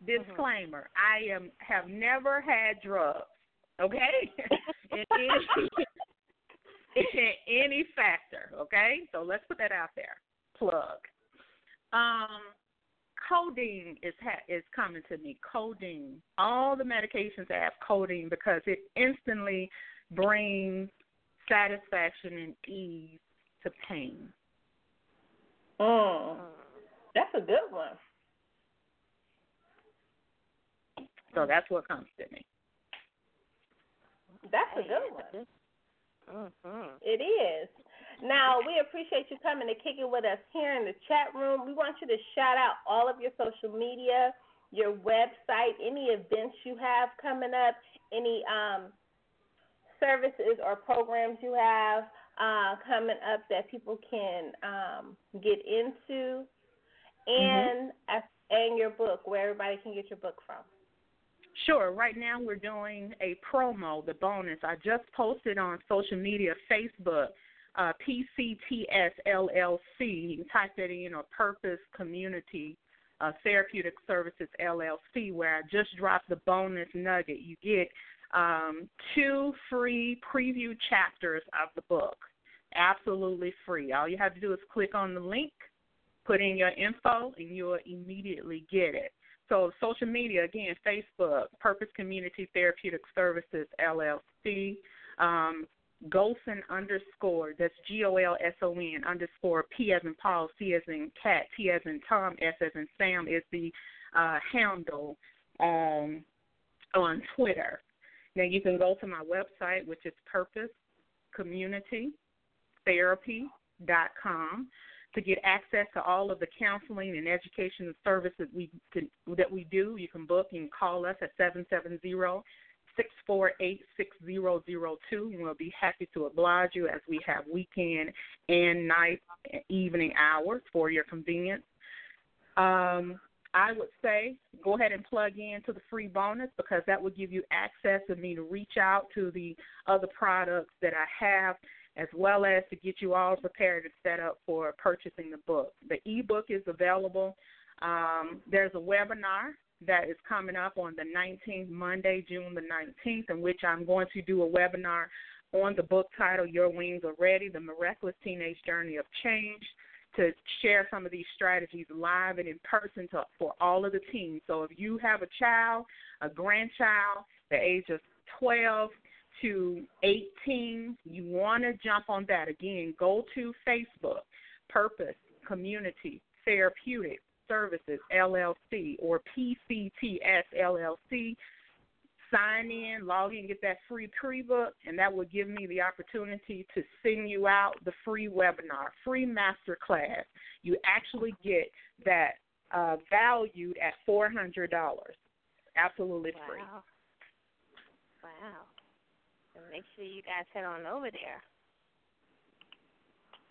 Disclaimer, mm-hmm. I am have never had drugs, okay? in, any, in any factor, okay? So let's put that out there. Plug. Um, codeine is, ha- is coming to me. Codeine. All the medications have codeine because it instantly brings satisfaction and ease to pain. Oh, that's a good one. So that's what comes to me. That's a good one. Mm-hmm. It is. Now, we appreciate you coming to kick it with us here in the chat room. We want you to shout out all of your social media, your website, any events you have coming up, any um. services or programs you have uh, coming up that people can um, get into, and mm-hmm. and your book, where everybody can get your book from. Sure. Right now we're doing a promo, the bonus. I just posted on social media, Facebook, uh, P C T S L L C. You can type that in, or Purpose Community uh, Therapeutic Services, L L C, where I just dropped the bonus nugget. You get um, two free preview chapters of the book, absolutely free. All you have to do is click on the link, put in your info, and you'll immediately get it. So social media, again, Facebook, Purpose Community Therapeutic Services, L L C, um, Golson underscore, that's G O L S O N underscore, P as in Paul, C as in Cat, T as in Tom, S as in Sam is the uh, handle um, on Twitter. Now you can go to my website, which is purpose community therapy dot com. To get access to all of the counseling and education and services we, that we do, you can book and call us at seven seven zero, six four eight, six zero zero two, and we'll be happy to oblige you as we have weekend and night and evening hours for your convenience. Um, I would say go ahead and plug in to the free bonus because that will give you access to me to reach out to the other products that I have, as well as to get you all prepared and set up for purchasing the book. The ebook is available. Um, there's a webinar that is coming up on the nineteenth, Monday, June the nineteenth, in which I'm going to do a webinar on the book titled Your Wings Are Ready, The Miraculous Teenage Journey of Change, to share some of these strategies live and in person to, for all of the teens. So if you have a child, a grandchild, the age of twelve, to eighteen, you want to jump on that. Again, go to Facebook, Purpose Community Therapeutic Services, L L C, or P C T S, L L C. Sign in, log in, get that free pre-book, and that will give me the opportunity to send you out the free webinar, free masterclass. You actually get that uh, valued at four hundred dollars. Absolutely free. Wow. Wow. Make sure you guys head on over there.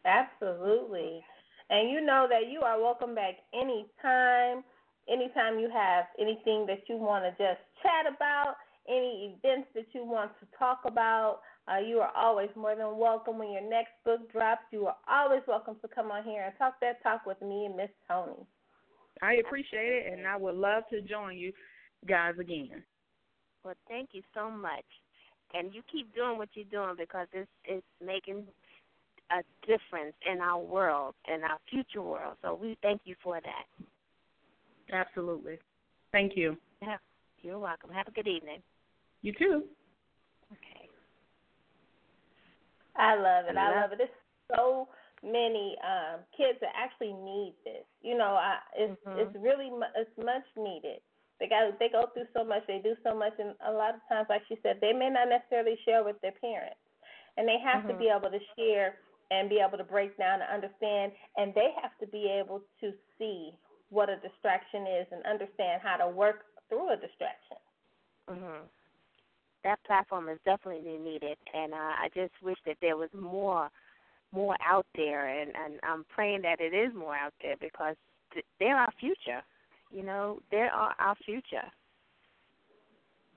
Absolutely. And you know that you are welcome back anytime. Anytime you have anything that you want to just chat about, any events that you want to talk about, uh, you are always more than welcome. When your next book drops, you are always welcome to come on here and talk that talk with me and Miss Toni. I appreciate it, and I would love to join you guys again. Well, thank you so much. And you keep doing what you're doing because it's, it's making a difference in our world, in our future world. So we thank you for that. Absolutely. Thank you. Yeah, you're welcome. Have a good evening. You too. Okay. I love it. I love it. It's so many um, kids that actually need this. You know, I, it's, mm-hmm. it's really it's much needed. They got, they go through so much, they do so much, and a lot of times, like she said, they may not necessarily share with their parents, and they have mm-hmm. to be able to share and be able to break down and understand, and they have to be able to see what a distraction is and understand how to work through a distraction. Mm-hmm. That platform is definitely needed, and uh, I just wish that there was more, more out there, and, and I'm praying that it is more out there because they're our future. You know, they're our future.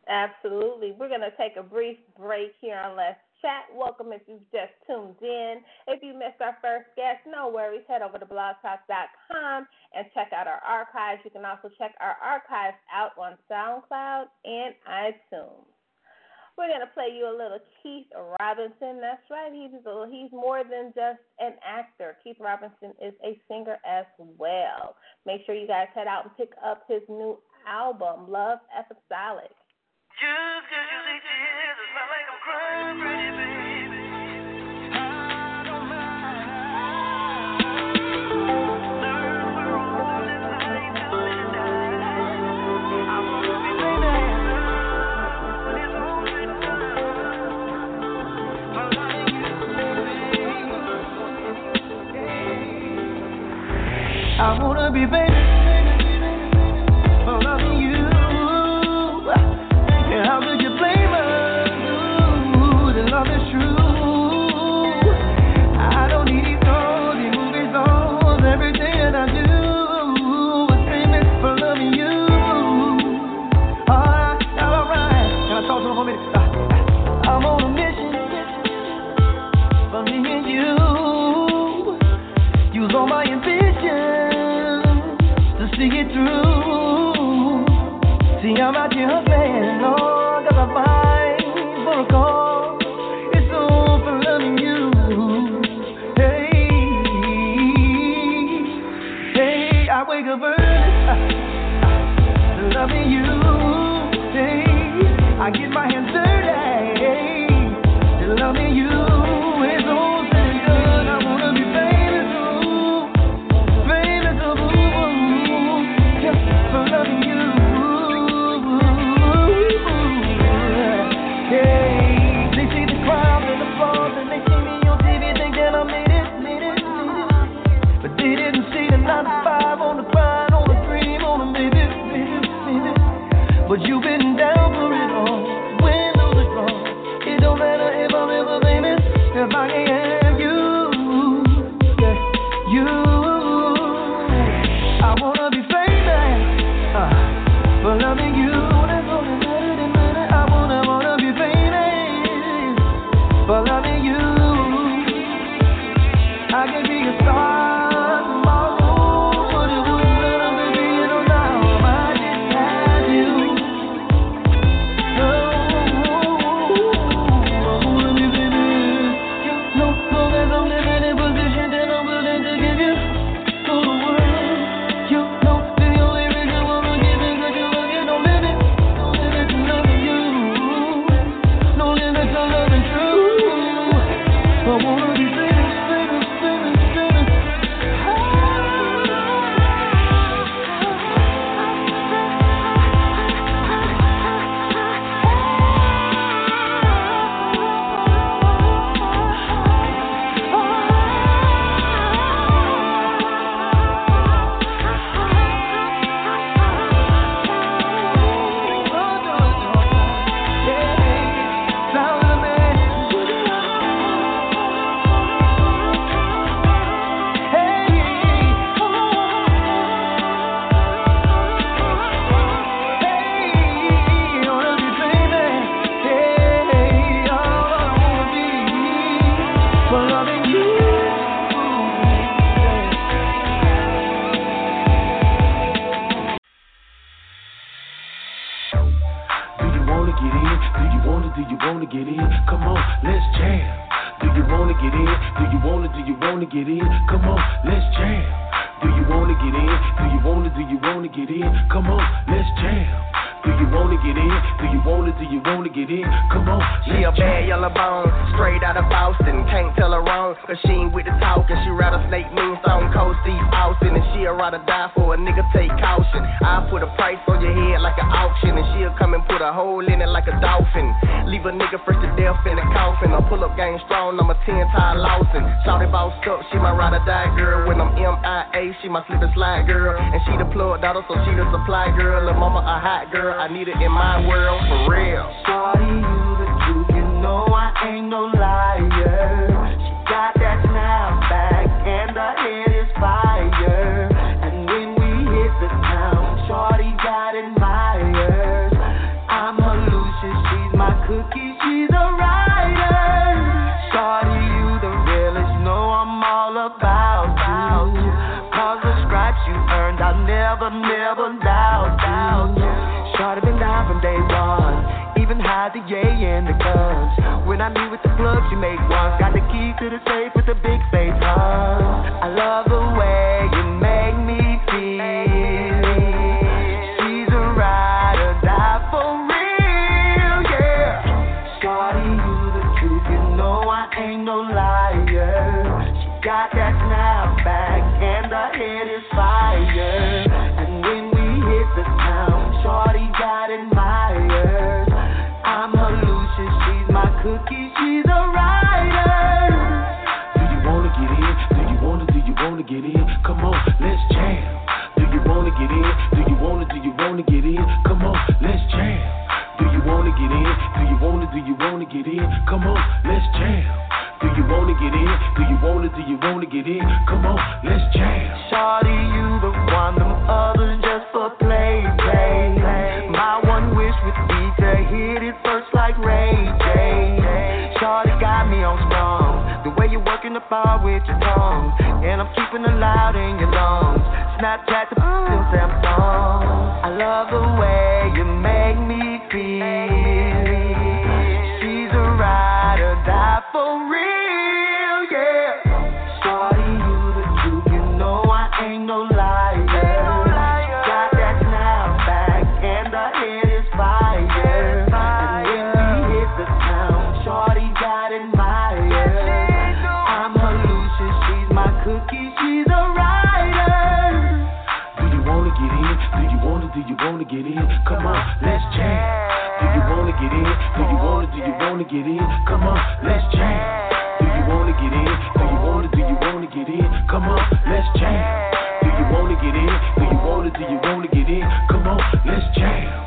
Absolutely. We're going to take a brief break here on Let's Chat. Welcome if you've just tuned in. If you missed our first guest, no worries. Head over to blog talk dot com and check out our archives. You can also check our archives out on SoundCloud and iTunes. We're going to play you a little Keith Robinson. That's right. He's, a, he's more than just an actor. Keith Robinson is a singer as well. Make sure you guys head out and pick up his new album, Love Episodic. Just because you think she is, it's not like I'm crying, pretty baby. I wanna be baby, for loving you. And how could you blame us? The love is true. I don't need these songs, these movies, songs. Everything that I do is famous for loving you. Alright, alright. Can I talk to him for a minute? I'm on a mission for me and you. Use all my ambition to see it through. See, I'm out here hustling, Lord, 'cause I find wake up early, loving you day. I get my hands dirty, loving you is all said and done. I wanna be famous, ooh, famous, ooh, just for loving you, ooh, yeah. They see the crowd and the applause, and they see me on T V, think that I made it, made it, made it, but they didn't see the nine to five on the grind, on the dream, on the baby, baby, baby, but you've been down for it all. Win, lose, or draw, it don't matter if I'm ever famous, if I am you, yeah, you. I wanna be famous, uh, for loving you. That's all that matters, that matters. I wanna, wanna be famous, for loving you. I can be a star. Ain't no liar. wanna get in? Come on, let's chat. Do you wanna get in? Do you wanna, do you wanna get in? Come on, let's chat. Do you wanna get in? Do you wanna, do you wanna get in? Come on, let's chat. Do you wanna get in? Do you wanna, do you wanna get in? Come on, let's chat.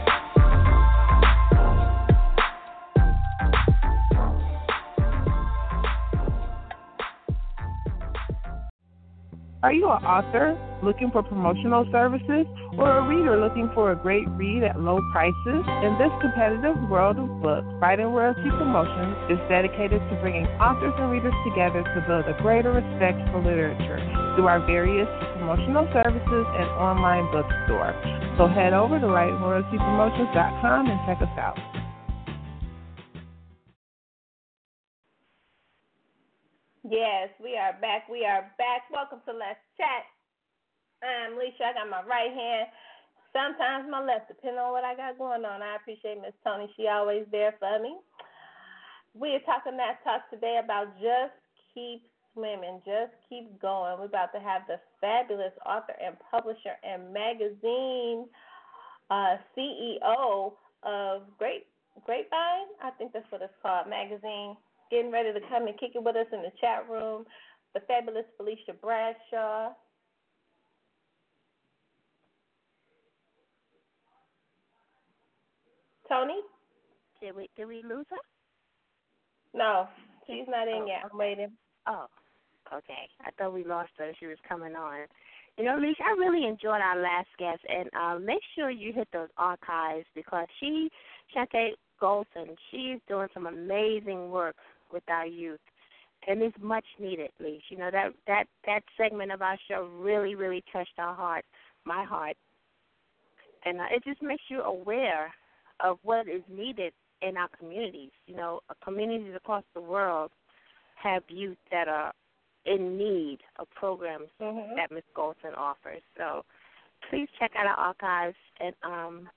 Are you an author looking for promotional services or a reader looking for a great read at low prices? In this competitive world of books, Writing Worldz Promotions is dedicated to bringing authors and readers together to build a greater respect for literature through our various promotional services and online bookstore. So head over to writing worldz promotions dot com and check us out. Yes, we are back. We are back. Welcome to Let's Chat. I'm Lissha. I got my right hand, sometimes my left, depending on what I got going on. I appreciate Miss Toni. She always there for me. We are talking that talk today about just keep swimming, just keep going. We're about to have the fabulous author and publisher and magazine uh, C E O of Grape Grapevine, I think that's what it's called, magazine, getting ready to come and kick it with us in the chat room, the fabulous Felisha Bradshaw. Toni? Did we did we lose her? No, she's not in oh, yet. I'm waiting. Oh, okay. I thought we lost her. She was coming on. You know, Lissha, I really enjoyed our last guest, and uh, make sure you hit those archives because she, Chantay Golson, she's doing some amazing work with our youth, and it's much needed, Lissha. You know, that, that, that segment of our show really, really touched our heart, my heart, and uh, it just makes you aware of what is needed in our communities. You know, communities across the world have youth that are in need of programs mm-hmm. that Miz Golson offers. So please check out our archives and um,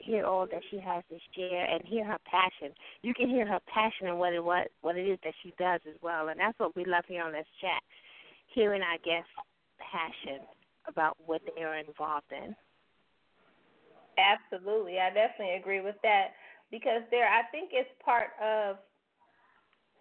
hear all that she has to share and hear her passion. You can hear her passion and what it, what, what it is that she does as well, and that's what we love here on this chat, hearing our guests' passion about what they are involved in. Absolutely. I definitely agree with that because there, I think it's part of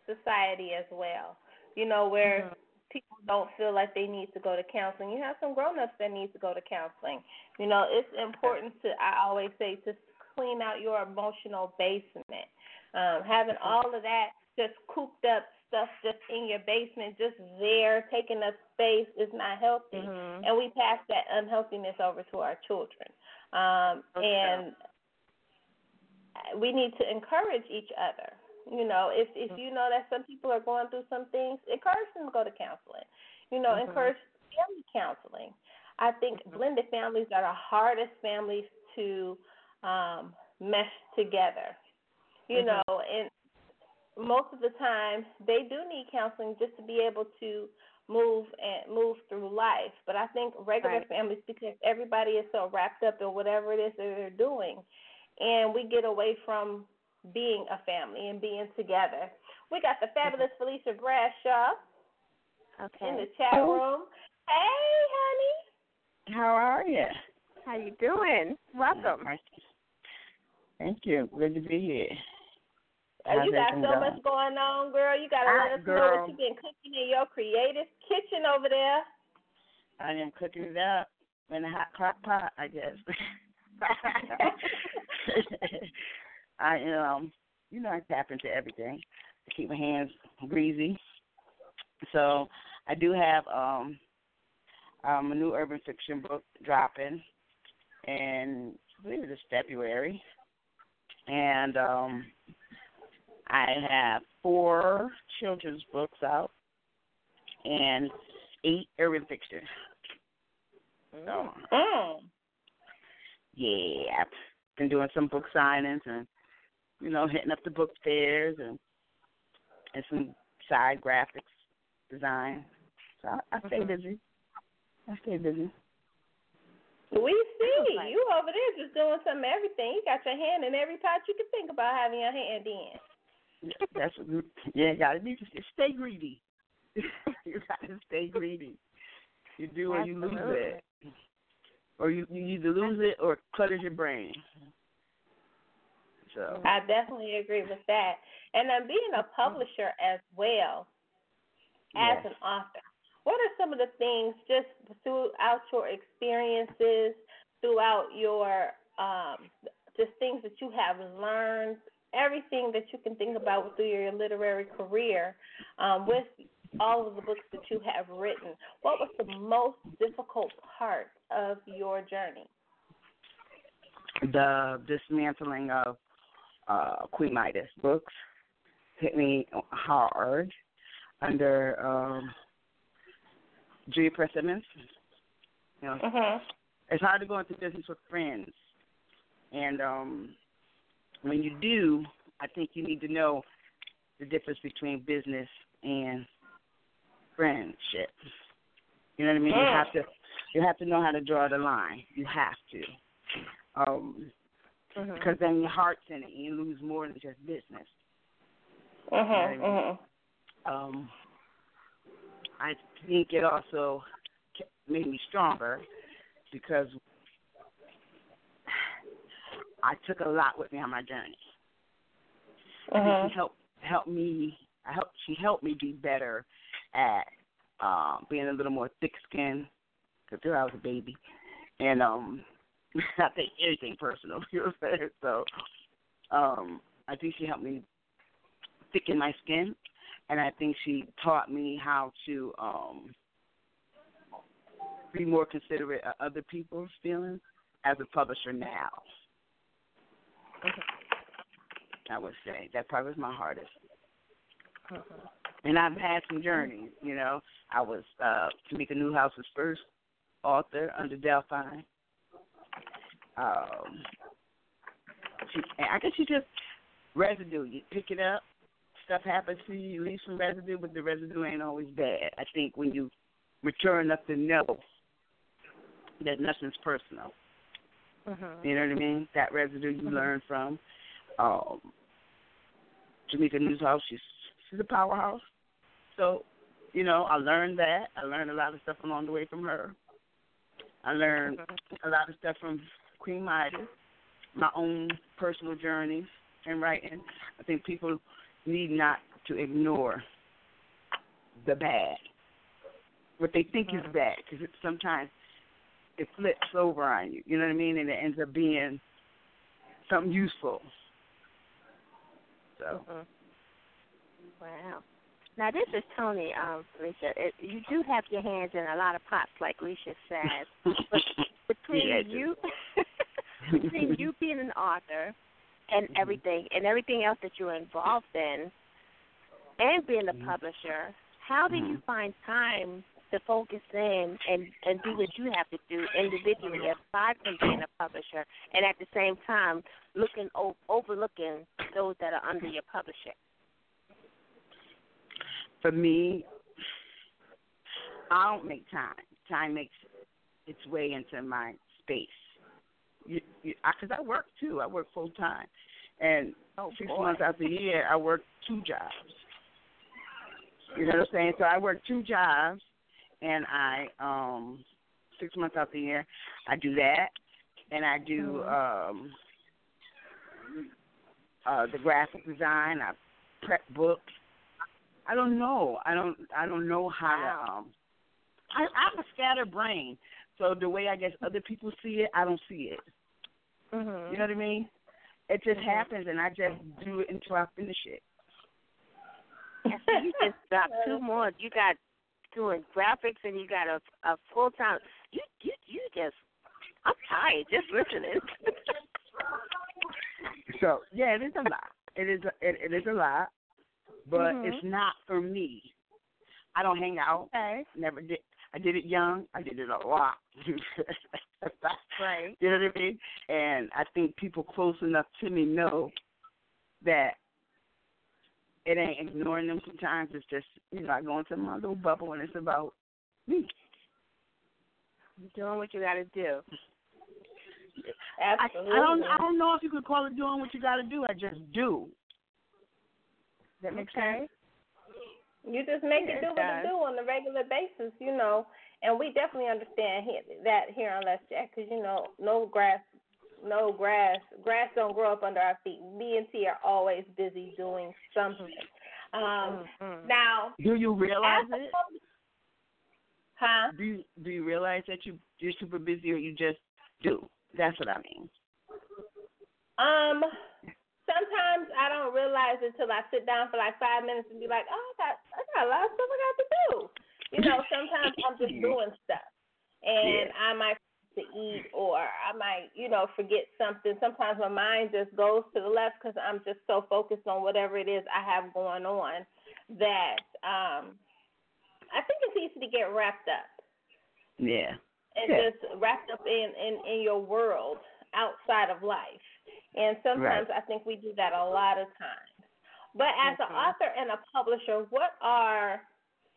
society as well. You know, where mm-hmm. people don't feel like they need to go to counseling. You have some grown-ups that need to go to counseling. You know, it's important to, I always say, to clean out your emotional basement. Um, having all of that just cooped up stuff just in your basement, just there, taking up space is not healthy. Mm-hmm. And we pass that unhealthiness over to our children. Um, okay. And we need to encourage each other. You know, if if you know that some people are going through some things, encourage them to go to counseling. You know, mm-hmm. encourage family counseling. I think mm-hmm. blended families are the hardest families to um, mesh together. You mm-hmm. know, and most of the time they do need counseling just to be able to move and move through life. But I think regular right. families, because everybody is so wrapped up in whatever it is that they're doing, and we get away from being a family and being together. We got the fabulous Felisha Bradshaw okay. in the chat room. Hey, honey. How are you? How you doing? Welcome. Thank you. Good to be here. Oh, you got so much going on, girl. You got to let us know what you've been cooking in your creative kitchen over there. I am cooking it up in a hot crock pot, I guess. I um, you know, I tap into everything. I keep my hands greasy. So I do have um, um, a new urban fiction book dropping, and I believe it's February. And um, I have four children's books out and eight urban fiction. So, oh, yeah, I've been doing some book signings and, you know, hitting up the book fairs and and some side graphics design. So I, I stay busy. I stay busy. We see. Like, you over there just doing some everything. You got your hand in every pot you can think about having your hand in. That's what, yeah, you got to be. Stay greedy. You got to stay greedy. You do or you lose it. or you, you either lose it or it clutters your brain. So I definitely agree with that. And then being a publisher as well as yes. an author, what are some of the things just throughout your experiences, throughout your um, just things that you have learned, everything that you can think about through your literary career um, with all of the books that you have written, what was the most difficult part of your journey? The dismantling of uh, Queen Midas books hit me hard under um, Julia Press-Emmons. You know, uh-huh. It's hard to go into business with friends. And um, when you do, I think you need to know the difference between business and friendship. You know what I mean? Yeah. You have to you have to know how to draw the line. You have to. Um, mm-hmm. Because then your heart's in it. You lose more than just business. Mm-hmm. You know what I mean? Mm-hmm. Um, I think it also made me stronger because I took a lot with me on my journey. Mm-hmm. I think she helped help me. I helped she helped me be better at uh, being a little more thick-skinned because I was a baby, and um. I take everything personal, you know what I'm saying? So um, I think she helped me thicken my skin, and I think she taught me how to um, be more considerate of other people's feelings as a publisher now. Okay. I would say that probably was my hardest. Uh-huh. And I've had some journeys, you know. I was uh, Tamika Newhouse's first author under Delphine. Um, she, I guess you just residue. You pick it up, stuff happens to you, you leave some residue, but the residue ain't always bad. I think when you mature enough to know that nothing's personal, mm-hmm. you know what I mean? That residue you mm-hmm. learn from. Um, Tamika Newhouse, she's she's a powerhouse. So, you know, I learned that. I learned a lot of stuff along the way from her. I learned a lot of stuff from Queen Midas, my own personal journey in writing. I think people need not to ignore the bad, what they think is bad, because it, sometimes it flips over on you, you know what I mean, and it ends up being something useful. So, mm-hmm. Wow. Now, this is Toni, um, Lissha. It, you do have your hands in a lot of pots, like Lissha says. But between yeah, you between you being an author and mm-hmm. everything, and everything else that you're involved in, and being a mm-hmm. publisher, how do mm-hmm. you find time to focus in and, and do what you have to do individually aside from being a publisher, and at the same time looking overlooking those that are under your publisher? For me, I don't make time. Time makes its way into my space. You, you, I, cause I work too. I work full time, and oh, six boy. months out the year, I work two jobs. You know what I'm saying? So I work two jobs, and I um, six months out the year, I do that, and I do um, uh, the graphic design. I prep books. I don't know. I don't. I don't know how. To, um, I, I'm a scattered brain, so the way I guess other people see it, I don't see it. Mm-hmm. You know what I mean? It just mm-hmm. happens, and I just do it until I finish it. Yeah, so you just got two more. You got doing graphics, and you got a, a full time. You you you just. I'm tired just listening. So yeah, it is a lot. It is. A, it, it is a lot. But mm-hmm. it's not for me. I don't hang out. Okay. Never did. I did it young. I did it a lot. Right. You know what I mean? And I think people close enough to me know that it ain't ignoring them sometimes. It's just, you know, I go into my little bubble and it's about me. You're doing what you got to do. Absolutely. I, I, don't, I don't know if you could call it doing what you got to do. I just do. That makes okay. sense. You just make it do what it do on a regular basis, you know, And we definitely understand that here on Let's Chat, because, you know, no grass, no grass, grass don't grow up under our feet. Me and T are always busy doing something. Um, mm-hmm. Now, do you realize it? Company, huh? Do you, do you realize that you you're super busy, or you just do? That's what I mean. Um. Sometimes I don't realize until I sit down for like five minutes and be like, oh, I got, I got a lot of stuff I got to do. You know, sometimes I'm just doing stuff, and yeah. I might to eat, or I might, you know, forget something. Sometimes my mind just goes to the left because I'm just so focused on whatever it is I have going on that um, I think it's easy to get wrapped up. Yeah. And yeah. just wrapped up in, in, in your world outside of life. And sometimes right. I think we do that a lot of times. But as mm-hmm. an author and a publisher, what are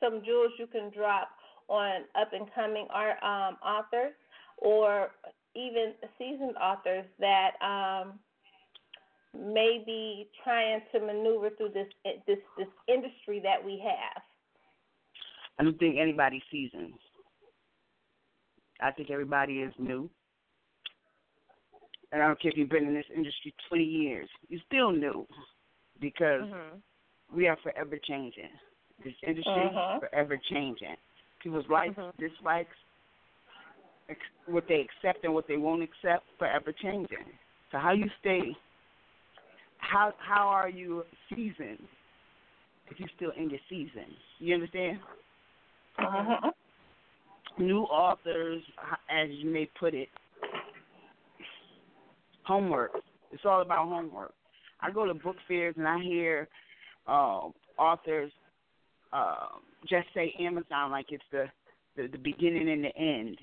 some jewels you can drop on up-and-coming art, um, authors or even seasoned authors that um, may be trying to maneuver through this, this this industry that we have? I don't think anybody's seasoned. I think everybody is new. And I don't care if you've been in this industry twenty years. You're still new because mm-hmm. we are forever changing. This industry uh-huh. is forever changing. People's likes, mm-hmm. dislikes, ex- what they accept and what they won't accept, forever changing. So how you stay, how how are you seasoned if you're still in your season? You understand? Uh-huh. New authors, as you may put it, homework. It's all about homework. I go to book fairs and I hear uh, authors uh, just say Amazon like it's the, the, the beginning and the end.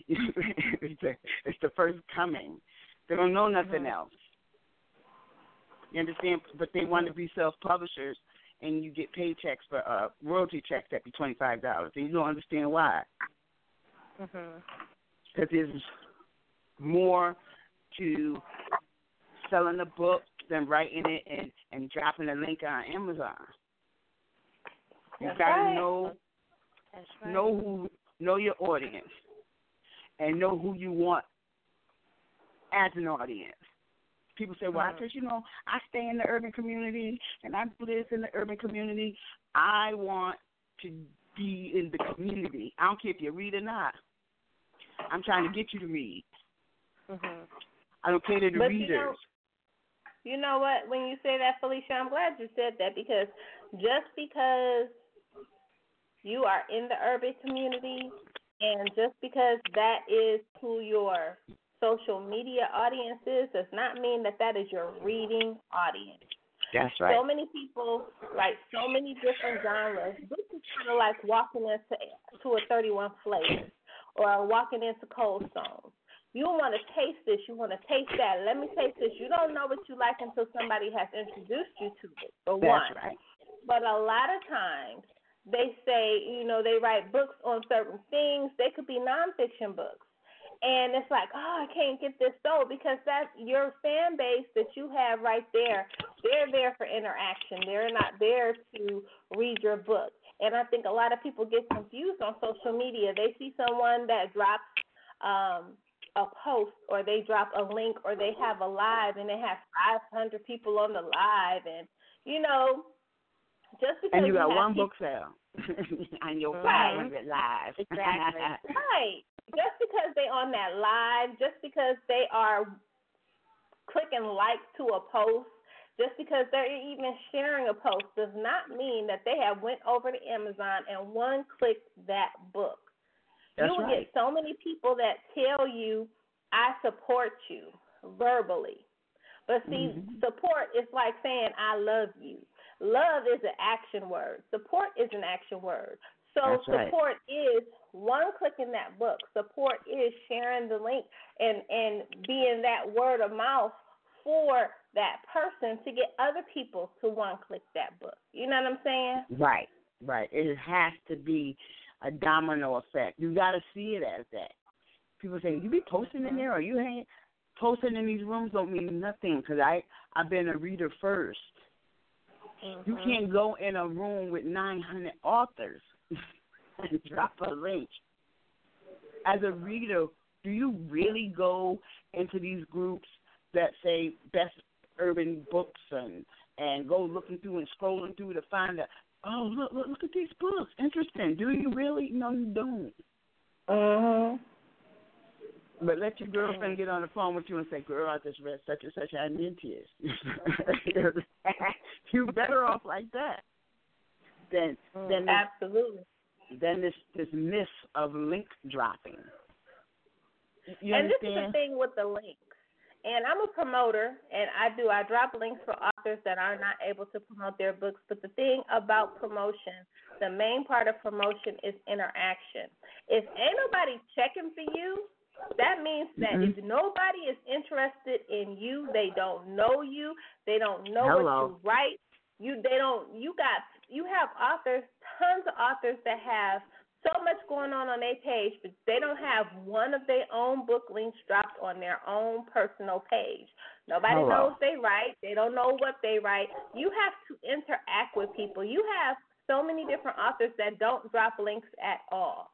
it's, the, it's the first coming. They don't know nothing mm-hmm. else. You understand? But they want to be self-publishers, and you get paychecks for uh, royalty checks that be twenty-five dollars, and you don't understand why. Because mm-hmm. there's more to selling a book than writing it and, and dropping a link on Amazon. You That's gotta right. know That's right. know who know your audience and know who you want as an audience. People say, well, because mm-hmm. you know, I stay in the urban community and I do this in the urban community. I want to be in the community. I don't care if you read or not. I'm trying to get you to read. Mm-hmm. I don't care to the but readers. You know, You know what, when you say that, Felisha, I'm glad you said that, because just because you are in the urban community and just because that is who your social media audience is does not mean that that is your reading audience. That's right. So many people, like so many different genres, this is kind of like walking into to a thirty-one Flavors or walking into Cold Stone. You want to taste this. You want to taste that. Let me taste this. You don't know what you like until somebody has introduced you to it, for That's one. Right. But a lot of times they say, you know, they write books on certain things. They could be nonfiction books. And it's like, oh, I can't get this sold, because that's your fan base that you have right there. They're there for interaction. They're not there to read your book. And I think a lot of people get confused on social media. They see someone that drops um, – a post, or they drop a link, or they have a live and they have five hundred people on the live, and you know, just because and you, you got one people, book sale and you're right. five hundred live, exactly right. Just because they on that live, just because they are clicking like to a post, just because they're even sharing a post, does not mean that they have went over to Amazon and one clicked that book. That's you will right. get so many people that tell you, I support you verbally. But see, mm-hmm. support is like saying, I love you. Love is an action word. Support is an action word. So That's support right. is one clicking that book. Support is sharing the link and, and being that word of mouth for that person to get other people to one click that book. You know what I'm saying? Right, right. It has to be a domino effect. You got to see it as that. People say, you be posting in there, or you ain't posting in these rooms don't mean nothing, because I, I've been a reader first. Mm-hmm. You can't go in a room with nine hundred authors and drop a link. as a reader, do you really go into these groups that say best urban books and, and go looking through and scrolling through to find out, oh, look, look, look at these books, interesting. Do you really? No, you don't. Uh-huh. But let your girlfriend get on the phone with you and say, girl, I just read such and such, I'm in tears. You're better off like that than, than absolutely this, than this, this myth of link dropping. You and understand? This is the thing with the links. And I'm a promoter, and I do. I drop links for authors that are not able to promote their books. But the thing about promotion, the main part of promotion is interaction. If ain't nobody checking for you, that means that mm-hmm. if nobody is interested in you, they don't know you, they don't know Hello. what you write. You they don't you got you have authors, tons of authors that have so much going on on their page, but they don't have one of their own book links dropped on their own personal page. Nobody Hello. knows they write. They don't know what they write. You have to interact with people. You have so many different authors that don't drop links at all.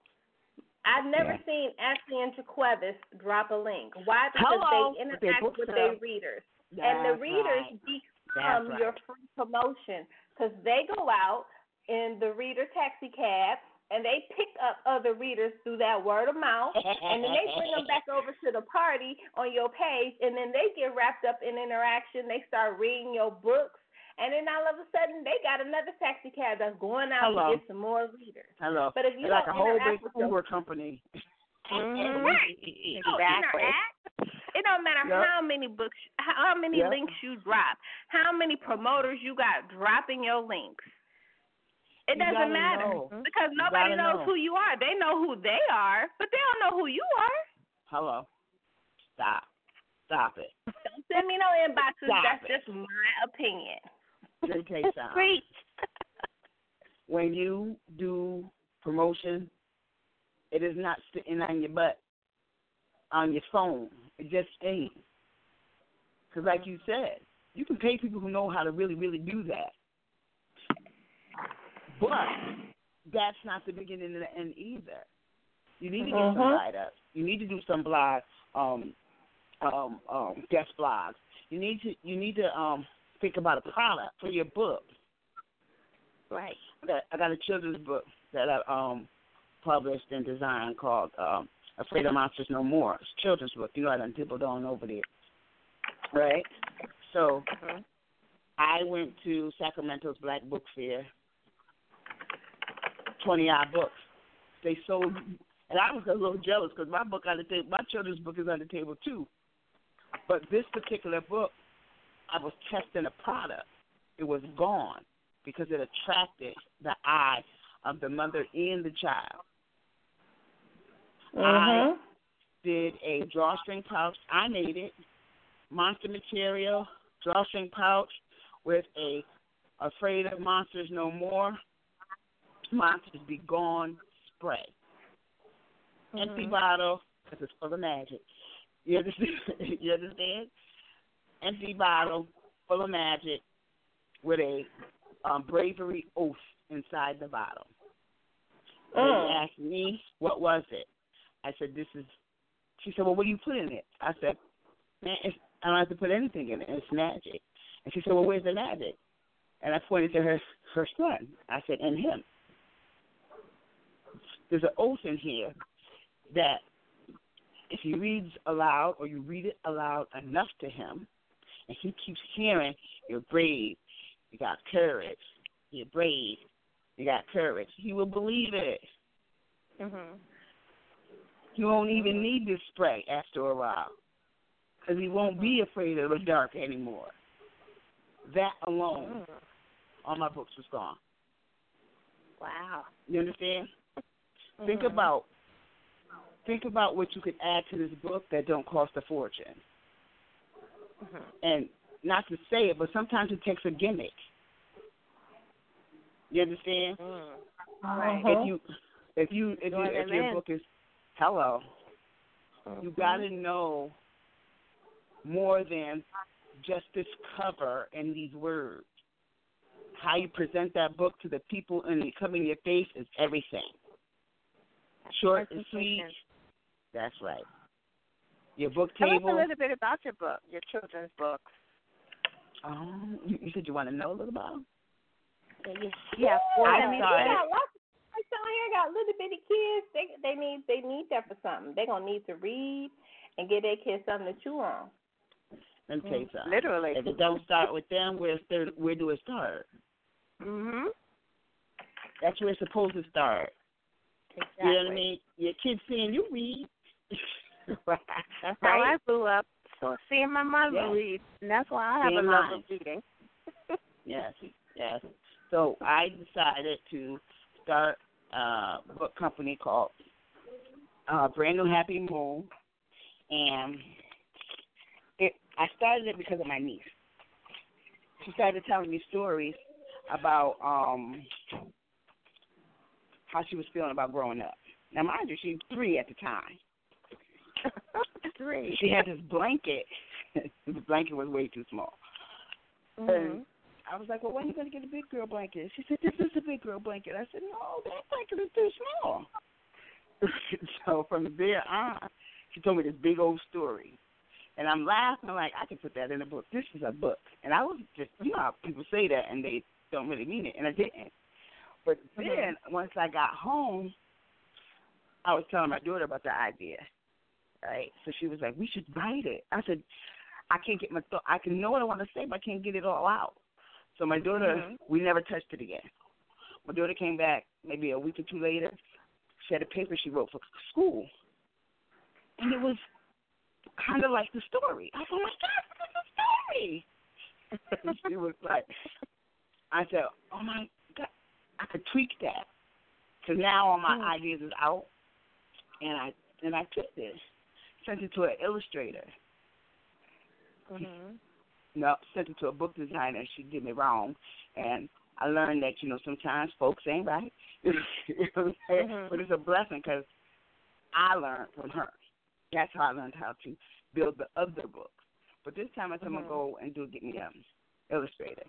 I've never yeah. seen Ashley and Jaquevis drop a link. Why? Because Hello. they interact with their readers. That's and the readers right. become right. your free promotion because they go out in the reader taxi cab, and they pick up other readers through that word of mouth, and then they bring them back over to the party on your page, and then they get wrapped up in interaction. They start reading your books, and then all of a sudden they got another taxi cab that's going out Hello. to get some more readers. Hello. But if you like don't a whole big Uber them, company. Mm-hmm. Right. Exactly. So it don't matter yep. how many books, how many yep. links you drop, how many promoters you got dropping your links. It you doesn't matter know. because nobody knows know. who you are. They know who they are, but they don't know who you are. Hello. Stop. Stop it. Don't send me no inboxes. Stop That's it. just my opinion. J K Preach. When you do promotion, it is not sitting on your butt, on your phone. It just ain't. Because like you said, you can pay people who know how to really, really do that. But that's not the beginning and the end either. You need to get uh-huh. some write ups. You need to do some blog, um, um, um, guest blogs. You need to you need to um, think about a product for your book. Right. I got a children's book that I um, published and designed called um, Afraid of Monsters No More. It's a children's book. You know I done tippled on over there. Right. So uh-huh. I went to Sacramento's Black Book Fair. twenty-odd books. They sold, and I was a little jealous because my book on the table, my children's book is on the table too. But this particular book, I was testing a product. It was gone because it attracted the eye of the mother and the child. Uh-huh. I did a drawstring pouch. I made it. Monster material, drawstring pouch with a Afraid of Monsters No More. Monsters be gone spray. Mm-hmm. Empty bottle, because it's full of magic. You understand? You understand? Empty bottle, full of magic, with a um, bravery oath inside the bottle. Mm. They asked me, what was it? I said, this is, she said, well, what do you put in it? I said, man, it's, I don't have to put anything in it. It's magic. And she said, well, where's the magic? And I pointed to her, her son. I said, and him. There's an oath in here that if he reads aloud or you read it aloud enough to him and he keeps hearing, you're brave, you got courage, you're brave, you got courage, he will believe it. Mm-hmm. He won't even need this spray after a while because he won't be afraid of the dark anymore. That alone, all my books was gone. Wow. You understand? Think mm-hmm. about think about what you could add to this book that don't cost a fortune. Mm-hmm. And not to say it, but sometimes it takes a gimmick. You understand? Mm-hmm. Uh-huh. If you if you if, you, if your book is hello, mm-hmm. you gotta know more than just this cover and these words. How you present that book to the people and it coming in your face is everything. Short and sweet, That's right. Your book table. Tell us a little bit about your book, your children's books. Um, you, you said you want to know a little about them? Yeah, yeah, for I them. Saw yeah, it. Lots of kids down here got little bitty kids. They they need they need that for something. They're gonna need to read and get their kids something to chew on. Let me tell you something. Literally, if it don't start with them, where where do it start? Mhm. That's where it's supposed to start. Exactly. You know what I mean? Your kids seeing you read. That's right. How I grew up. So seeing my mother yes. read, and that's why I have seeing a love of reading. Yes, yes. So I decided to start a book company called uh, Brand New Happy Moon, and it, I started it because of my niece. She started telling me stories about um, how she was feeling about growing up. Now, mind you, she was three at the time. Three. She had this blanket. The blanket was way too small. Mm-hmm. And I was like, well, when are you going to get a big girl blanket? She said, this is a big girl blanket. I said, no, that blanket is too small. So from there on, she told me this big old story. And I'm laughing. I'm like, I can put that in a book. This is a book. And I was just, you know how people say that and they don't really mean it. And I didn't. But then mm-hmm. once I got home, I was telling my daughter about the idea. Right. So she was like, we should write it. I said, I can't get my thought. I can know what I want to say, but I can't get it all out. So my daughter, mm-hmm. we never touched it again. My daughter came back maybe a week or two later. She had a paper she wrote for school. And it was kind of like the story. I was like, oh, my God, this is a story. She was like, I said, oh, my God, I could tweak that. So now all my mm-hmm. ideas is out, and I, and I tweaked it. Sent it to an illustrator. Mm-hmm. No, sent it to a book designer. She did me wrong, and I learned that you know sometimes folks ain't right. You know what I'm mm-hmm. But it's a blessing because I learned from her. That's how I learned how to build the other book. But this time I said I'm gonna go and do get me an illustrator.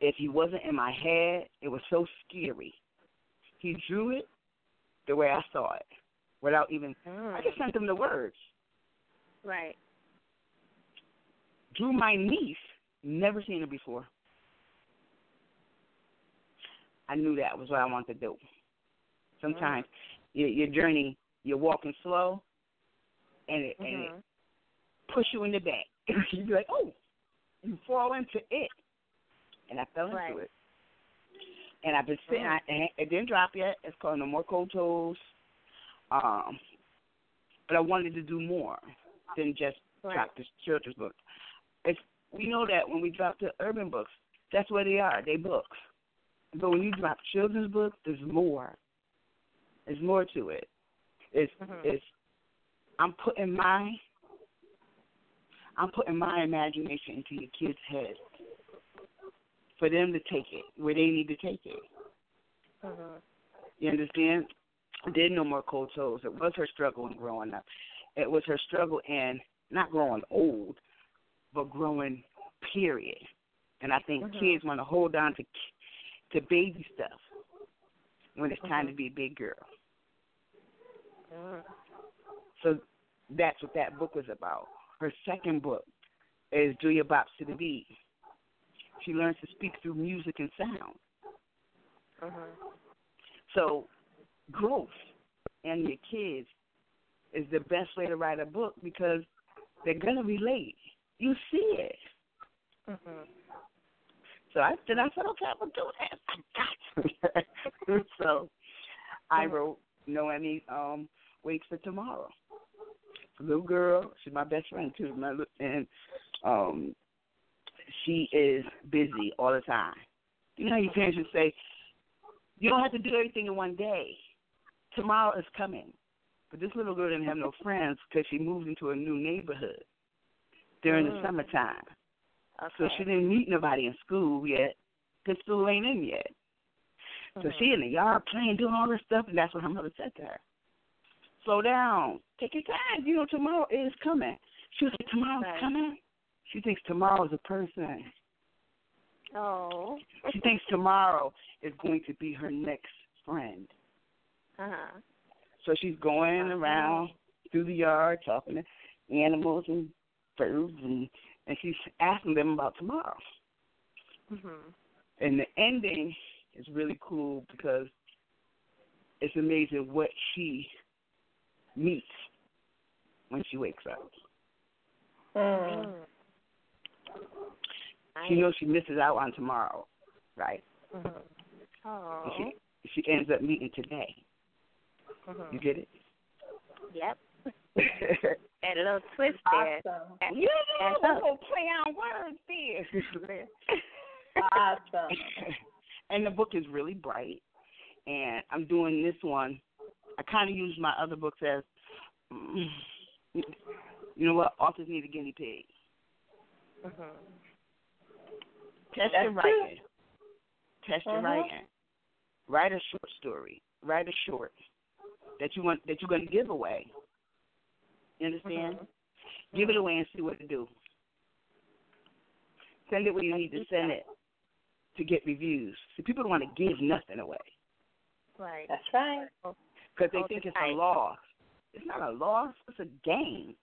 If he wasn't in my head, it was so scary. He drew it the way I saw it. Without even, mm. I just sent them the words. Right. Drew my niece, never seen her before. I knew that was what I wanted to do. Sometimes mm. your, your journey, you're walking slow, and it, mm-hmm. and it push you in the back. You be like, oh, you fall into it. And I fell into right. it. And I've been sitting, mm. I, it didn't drop yet. It's called No More Cold Toes. Um, but I wanted to do more than just right. drop the children's books. It's, we know that when we drop the urban books, that's where they are, they books. But when you drop children's books, there's more. There's more to it. It's, mm-hmm. it's I'm putting my I'm putting my imagination into your kids' heads for them to take it where they need to take it. Mm-hmm. You understand? Did No More Cold Toes. It was her struggle in growing up. It was her struggle in not growing old, but growing period. And I think mm-hmm. kids want to hold on to to baby stuff when it's mm-hmm. time to be a big girl. Mm-hmm. So that's what that book was about. Her second book is Julia Bops to the Bees. She learns to speak through music and sound. Mm-hmm. So growth and your kids is the best way to write a book because they're going to relate. You see it. Mm-hmm. So I said, I said, okay, I'm going to do that. I got you. So I wrote Noemi um, Waits for Tomorrow. It's a little girl. She's my best friend, too. My, and um, she is busy all the time. You know how your parents would say, you don't have to do everything in one day. Tomorrow is coming. But this little girl didn't have no friends because she moved into a new neighborhood during mm. the summertime. Okay. So she didn't meet nobody in school yet because school ain't in yet. Mm-hmm. So she in the yard playing, doing all this stuff, and that's what her mother said to her. Slow down. Take your time. You know, tomorrow is coming. She was like, tomorrow's right. coming? She thinks tomorrow's a person. Oh. She thinks tomorrow is going to be her next friend. Uh-huh. So she's going around through the yard talking to animals and birds, and, and she's asking them about tomorrow. Mm-hmm. And the ending is really cool because it's amazing what she meets when she wakes up. Mm. She knows she misses out on tomorrow, right? Mm-hmm. Oh. And she, she ends up meeting today. Mm-hmm. You get it? Yep. That little twist there. Awesome. That, yeah, that's a little play on words there. Awesome. And the book is really bright. And I'm doing this one. I kind of use my other books as, mm, you know what, authors need a guinea pig. Mm-hmm. Test your writing. Test your writing. Write a short story. Write a short that you want that you're going to give away. You understand? Mm-hmm. Give it away and see what to do. Send it where you need to send it to get reviews. See, people don't want to give nothing away. Right. That's right. Because they think it's a loss. It's not a loss. It's a gain.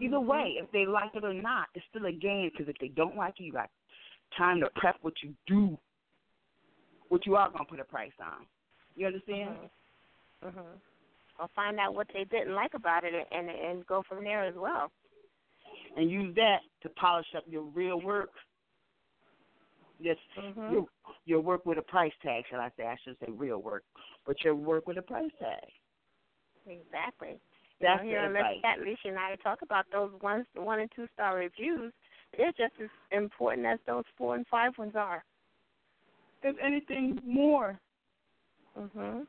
Either way, if they like it or not, it's still a gain. Because if they don't like it, you got time to prep what you do, what you are going to put a price on. You understand? Mm-hmm. Mm-hmm. Or find out what they didn't like about it and, and and go from there as well. And use that to polish up your real work. Yes, mm-hmm. your, your work with a price tag, shall I say. I should say real work. But your work with a price tag. Exactly. That's you know, here the advice. At least you and I talk about those one, one and two-star reviews. They're just as important as those four and five ones are. If anything more. Mm-hmm.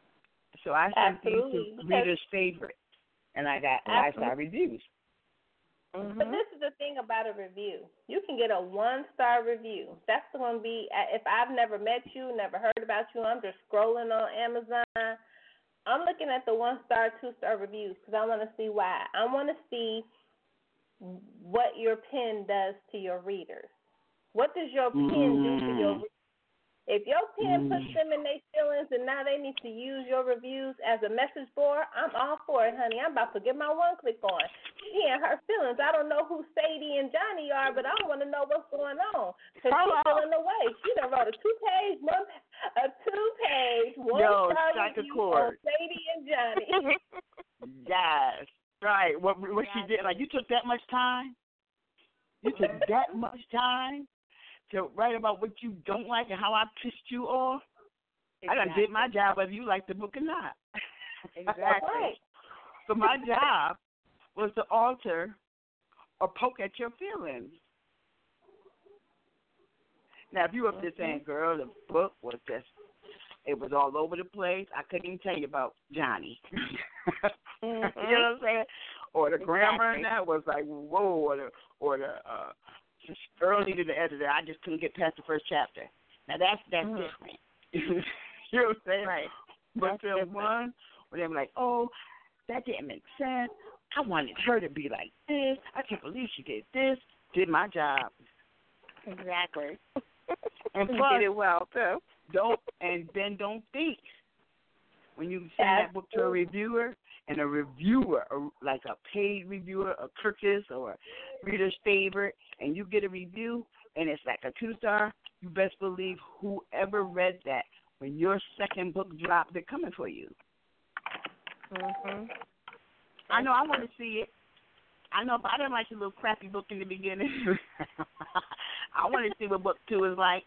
So I sent these to readers' favorite, and I got five-star reviews. Mm-hmm. But this is the thing about a review. You can get a one-star review. That's going to be, if I've never met you, never heard about you, I'm just scrolling on Amazon, I'm looking at the one-star, two-star reviews because I want to see why. I want to see what your pen does to your readers. What does your pen mm. do to your readers? If your pen puts them in their feelings and now they need to use your reviews as a message board, I'm all for it, honey. I'm about to get my one click on. She and her feelings. I don't know who Sadie and Johnny are, but I want to know what's going on. Because she's feeling away. She done wrote a two-page, one, a two-page, one-star review on Sadie and Johnny. Yes. Right. What, what yes. she did, like, you took that much time? You took that much time? To write about what you don't like and how I pissed you off. Exactly. I done did my job whether you like the book or not. Exactly. Right. So my job was to alter or poke at your feelings. Now, if you were up there saying, girl, the book was just, it was all over the place. I couldn't even tell you about Johnny. Mm-hmm. You know what I'm saying? Or the exactly. grammar in that was like, whoa, or the, or the uh, Earl needed the editor. I just couldn't get past the first chapter. Now that's that's mm. different. You know what I'm saying? Right. But film one, where they were like, "Oh, that didn't make sense. I wanted her to be like this. I can't believe she did this. Did my job." Exactly. And plus, did it well too. Don't and then don't think when you send that book to a reviewer. And a reviewer, like a paid reviewer, a Kirkus or a reader's favorite, and you get a review, and it's like a two-star, you best believe whoever read that, when your second book dropped, they're coming for you. Mm-hmm. I know I want to see it. I know if I didn't like your little crappy book in the beginning, I want to see what book two is like.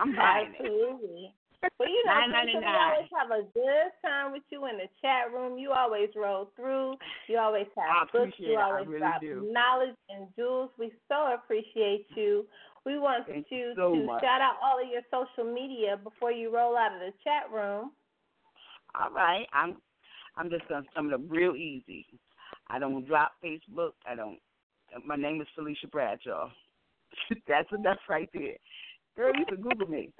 I'm buying it. Absolutely. Well, you know, we always have a good time with you in the chat room. You always roll through. You always have books. You always really drop do. knowledge and jewels. We so appreciate you. We want Thank you so to much. shout out all of your social media before you roll out of the chat room. All right, I'm. I'm just gonna. I'm gonna real easy. I don't drop Facebook. I don't. My name is Felisha Bradshaw. That's enough right there. Girl, you can Google me.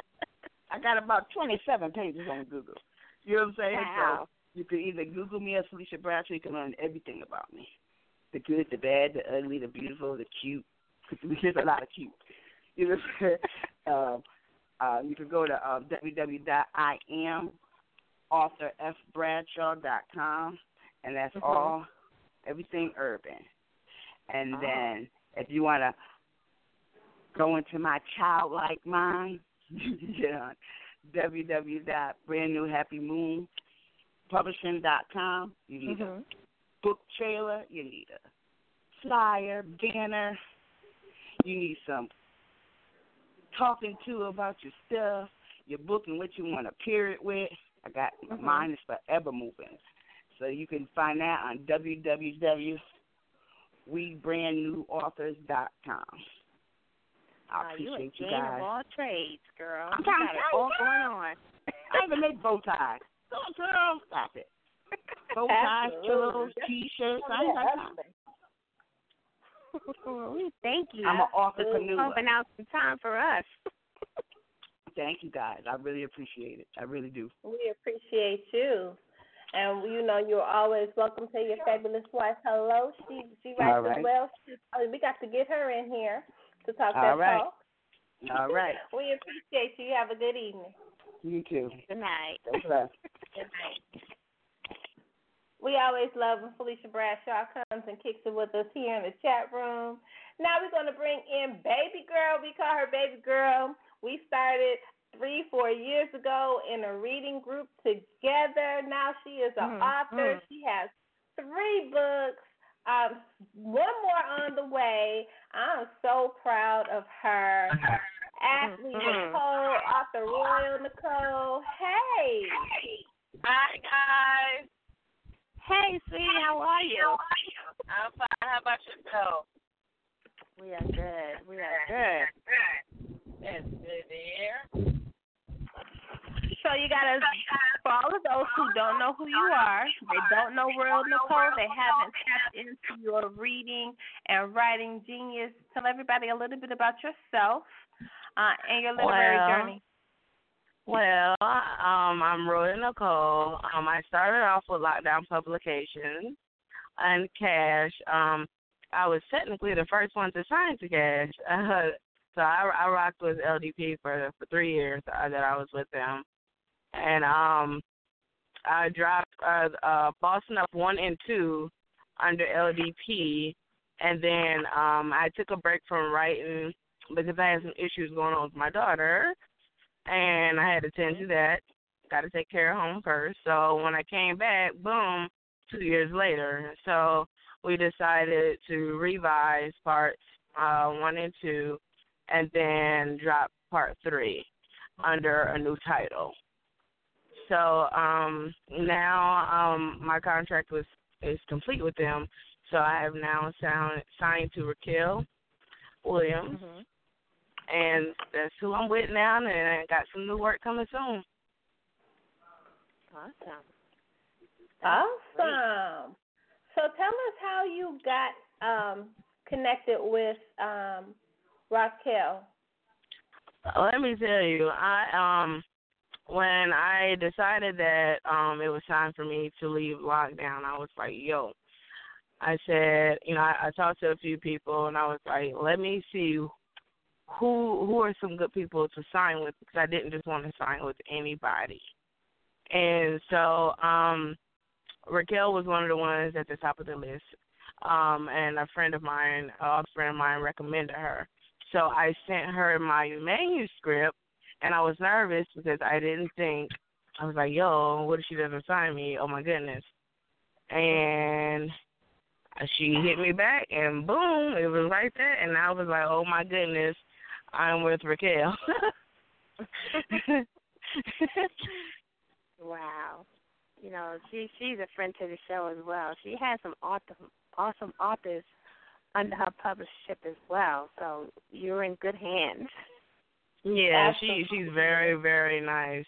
I got about twenty-seven pages on Google. You know what I'm saying? Wow. So you can either Google me or Felisha Bradshaw. You can learn everything about me. The good, the bad, the ugly, the beautiful, the cute. There's a lot of cute. You know what I'm saying? um, uh, you can go to uh, w w w dot i am author f bradshaw dot com, and that's mm-hmm. all, everything urban. And oh. then if you want to go into my childlike mind, you can get on w w w dot brand new happy moon publishing dot com. You need mm-hmm. a book trailer, you need a flyer, banner, you need some talking to about your stuff, your book and what you want to pair it with. I got mm-hmm. mine is forever moving. So you can find that on w w w dot we brand new authors dot com. I appreciate uh, you, you guys. Of all trades, girl. I'm you got it all going on. I even make bow ties. Go, girl, stop it. Bow ties, clothes, T-shirts. I ain't got time. We thank you. I'm an author canoe. Pumping out some time for us. Thank you, guys. I really appreciate it. I really do. We appreciate you. And, you know, you're always welcome to your fabulous wife. Hello. She she writes right. as well. Oh, we got to get her in here to talk All that right. talk. All right. We appreciate you. You have a good evening. You too. Good night. Good night. We always love when Felisha Bradshaw comes and kicks it with us here in the chat room. Now we're going to bring in Baby Girl. We call her Baby Girl. We started three, four years ago in a reading group together. Now she is an mm-hmm. author. She has three books, um, one more on the way. I'm so proud of her. Mm-hmm. Ashley mm-hmm. Nicole, author Royal Nicole. Hey. Hey. Hi, guys. Hey, sweetie, how are you? I'm fine. How about yourself? We are good. We are good. Good. That's good to hear. So you got to, for all of those who don't know who you are, they don't know Royal Nicole, they haven't tapped into your reading and writing genius, tell everybody a little bit about yourself uh, and your literary well, journey. Well, um, I'm Royal Nicole. Um, I started off with Lockdown Publications and Cash. Um, I was technically the first one to sign to Cash. Uh, so I, I rocked with L D P for, for three years that I was with them. And um, I dropped uh, uh, Bossing Up one and two under L D P, and then um, I took a break from writing because I had some issues going on with my daughter, and I had to tend to that. Got to take care of home first. So when I came back, boom, two years later. So we decided to revise parts uh, one and two, and then drop part three under a new title. So um, now um, my contract was is complete with them. So I have now sound, signed to Raquel Williams, mm-hmm. and that's who I'm with now. And I got some new work coming soon. Awesome! That's awesome! Great. So tell us how you got um, connected with um, Raquel. Let me tell you, I um. When I decided that um, it was time for me to leave Lockdown, I was like, yo. I said, you know, I, I talked to a few people, and I was like, let me see who who are some good people to sign with, because I didn't just want to sign with anybody. And so um, Raquel was one of the ones at the top of the list, um, and a friend of mine, a friend of mine recommended her. So I sent her my manuscript. And I was nervous because I didn't think, I was like, yo, what if she doesn't sign me? Oh, my goodness. And she hit me back, and boom, it was right there. And I was like, oh, my goodness, I'm with Raquel. Wow. You know, she she's a friend to the show as well. She has some awesome, awesome authors under her publishership as well. So you're in good hands. Yeah, she, she's very, very nice.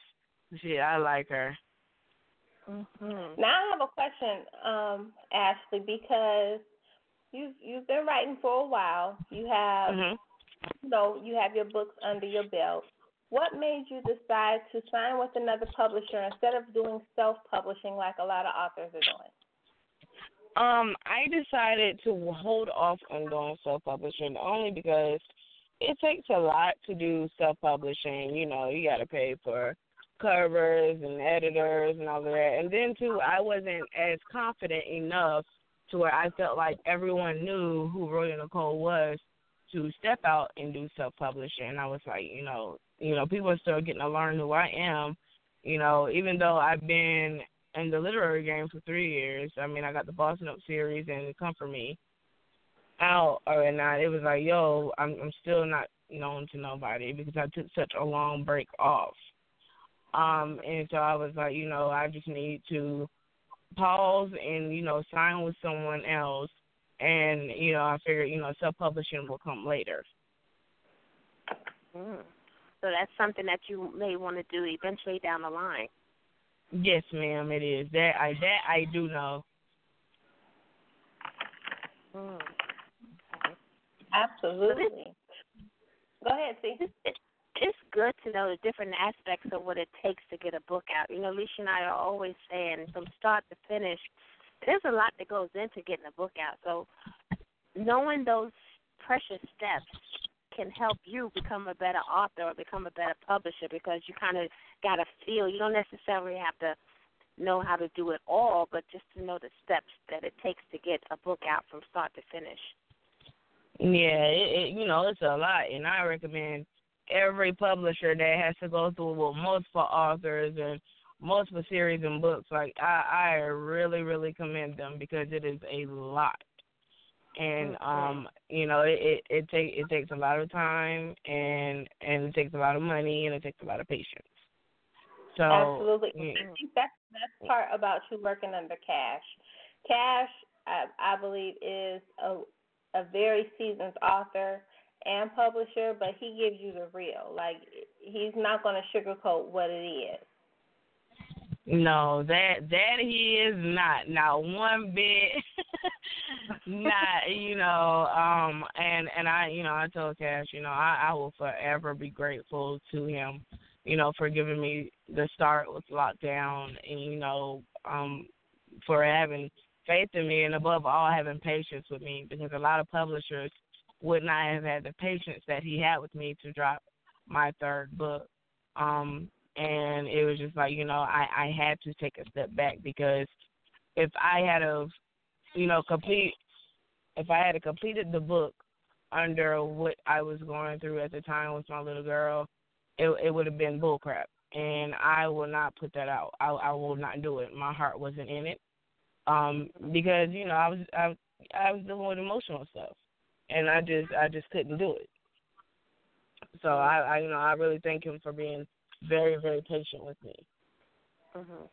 She, I like her. Mm-hmm. Now I have a question, um, Ashley, because you've, you've been writing for a while. You have, mm-hmm. you know, you have your books under your belt. What made you decide to sign with another publisher instead of doing self-publishing like a lot of authors are doing? Um, I decided to hold off on doing self-publishing only because it takes a lot to do self-publishing. You know, you got to pay for covers and editors and all of that. And then, too, I wasn't as confident enough to where I felt like everyone knew who Royal Nicole was to step out and do self-publishing. And I was like, you know, you know, people are still getting to learn who I am, you know, even though I've been in the literary game for three years. I mean, I got the Bossing Up series and Come For Me out or not. It was like, yo, I'm, I'm still not known to nobody because I took such a long break off. Um, and so I was like, you know, I just need to pause and, you know, sign with someone else. And, you know, I figured, you know, self-publishing will come later. Mm. So that's something that you may want to do eventually down the line. Yes, ma'am, it is. That I that I do know. Mm. Okay. Absolutely. Go ahead, see. It's, it's good to know the different aspects of what it takes to get a book out. You know, Lissha and I are always saying from start to finish, there's a lot that goes into getting a book out. So knowing those precious steps can help you become a better author or become a better publisher, because you kind of got to feel. You don't necessarily have to know how to do it all, but just to know the steps that it takes to get a book out from start to finish. Yeah, it, it, you know, it's a lot, and I recommend every publisher that has to go through with multiple authors and multiple series and books. Like, I, I really, really commend them because it is a lot. And, um, you know, it it, it, take, it takes a lot of time, and and it takes a lot of money, and it takes a lot of patience. So, absolutely. Yeah. I think that's the best part about you working under Cash. Cash, I, I believe, is a, a very seasoned author and publisher, but he gives you the real. Like, he's not going to sugarcoat what it is. No, that that he is not, not one bit, not, you know, um, and, and I, you know, I told Cash, you know, I, I will forever be grateful to him, you know, for giving me the start with Lockdown and, you know, um, for having faith in me and above all having patience with me, because a lot of publishers would not have had the patience that he had with me to drop my third book. Um And it was just like, you know, I, I had to take a step back, because if I had a, you know, complete, if I had completed the book under what I was going through at the time with my little girl, it, it would have been bullcrap. And I will not put that out. I, I will not do it. My heart wasn't in it, um, because you know I was I, I was dealing with emotional stuff, and I just I just couldn't do it. So I, I you know I really thank him for being very, very patient with me. Mm-hmm.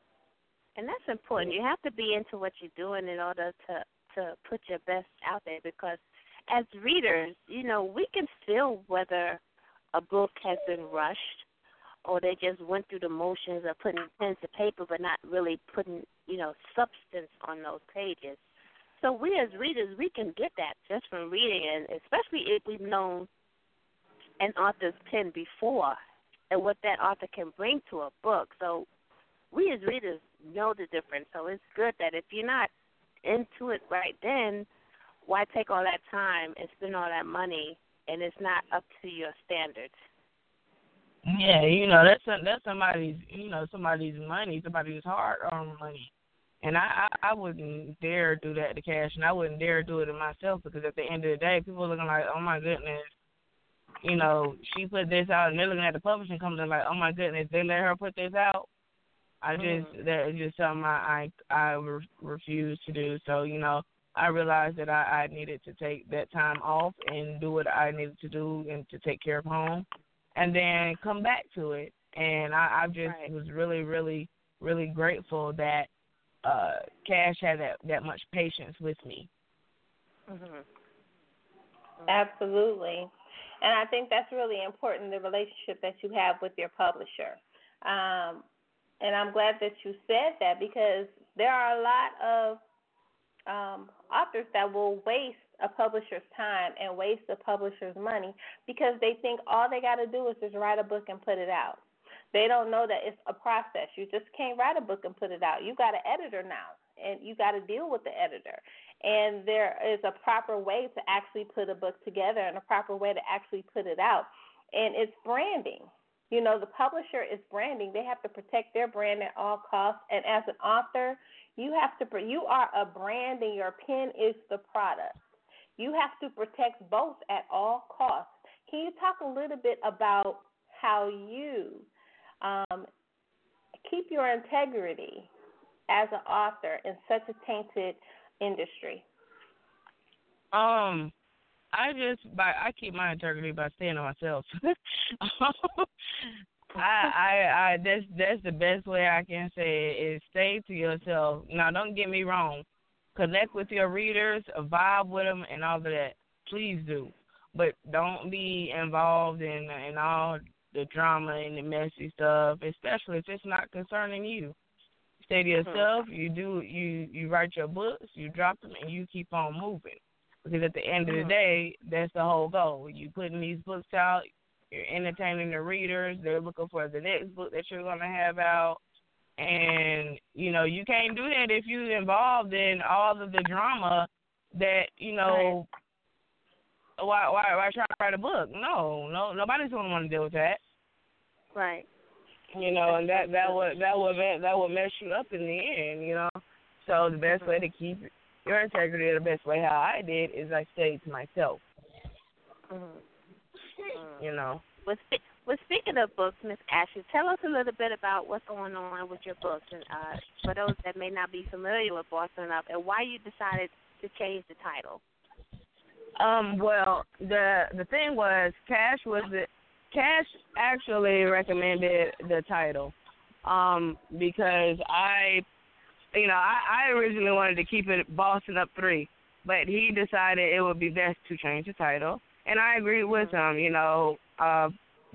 And that's important. You have to be into what you're doing in order to, to put your best out there, because as readers, you know, we can feel whether a book has been rushed or they just went through the motions of putting pens to paper but not really putting, you know, substance on those pages. So we as readers, we can get that just from reading, and especially if we've known an author's pen before and what that author can bring to a book. So we as readers know the difference. So it's good that if you're not into it right then, why take all that time and spend all that money and it's not up to your standards? Yeah, you know, that's a, that's somebody's, you know, somebody's money, somebody's hard-earned money. And I, I, I wouldn't dare do that to Cash, and I wouldn't dare do it to myself, because at the end of the day, people are looking like, oh, my goodness, you know, she put this out, and they're looking at the publishing company like, oh, my goodness, they let her put this out. I just, that is just something I, I, I re- refuse to do. So, you know, I realized that I, I needed to take that time off and do what I needed to do and to take care of home, and then come back to it. And I, I just right. was really, really, really grateful that uh, Cash had that, that much patience with me. Mm-hmm. Absolutely. And I think that's really important, the relationship that you have with your publisher. Um, and I'm glad that you said that, because there are a lot of um, authors that will waste a publisher's time and waste a publisher's money, because they think all they got to do is just write a book and put it out. They don't know that it's a process. You just can't write a book and put it out. You got an editor now, and you got to deal with the editor. And there is a proper way to actually put a book together and a proper way to actually put it out. And it's branding. You know, the publisher is branding. They have to protect their brand at all costs. And as an author, you have to, you are a brand and your pen is the product. You have to protect both at all costs. Can you talk a little bit about how you um, keep your integrity as an author in such a tainted industry? Um, I just by I keep my integrity by staying to myself. I, I, I that's that's the best way I can say it, is stay to yourself. Now, don't get me wrong. Connect with your readers, vibe with them, and all of that. Please do. But don't be involved in, in all the drama and the messy stuff, especially if it's not concerning you. Stay to yourself. You do. You, you write your books, you drop them, and you keep on moving. Because at the end of the day, that's the whole goal. You're putting these books out. You're entertaining the readers. They're looking for the next book that you're going to have out. And, you know, you can't do that if you're involved in all of the drama that, you know, right. why, why why try to write a book? No, no, nobody's going to want to deal with that. Right. You know, and that, that, would, that, would, that would mess you up in the end, you know. So the best way to keep your integrity, the best way how I did is I stayed to myself. Mm-hmm. You know. With it. Well, speaking of books, Miss Ashley, tell us a little bit about what's going on with your books, and uh, for those that may not be familiar with Bossing Up, and why you decided to change the title. Um, well, the the thing was, Cash was the, Cash actually recommended the title, um, because I, you know, I, I originally wanted to keep it Bossing Up Three, but he decided it would be best to change the title, and I agreed with him. You know. Uh,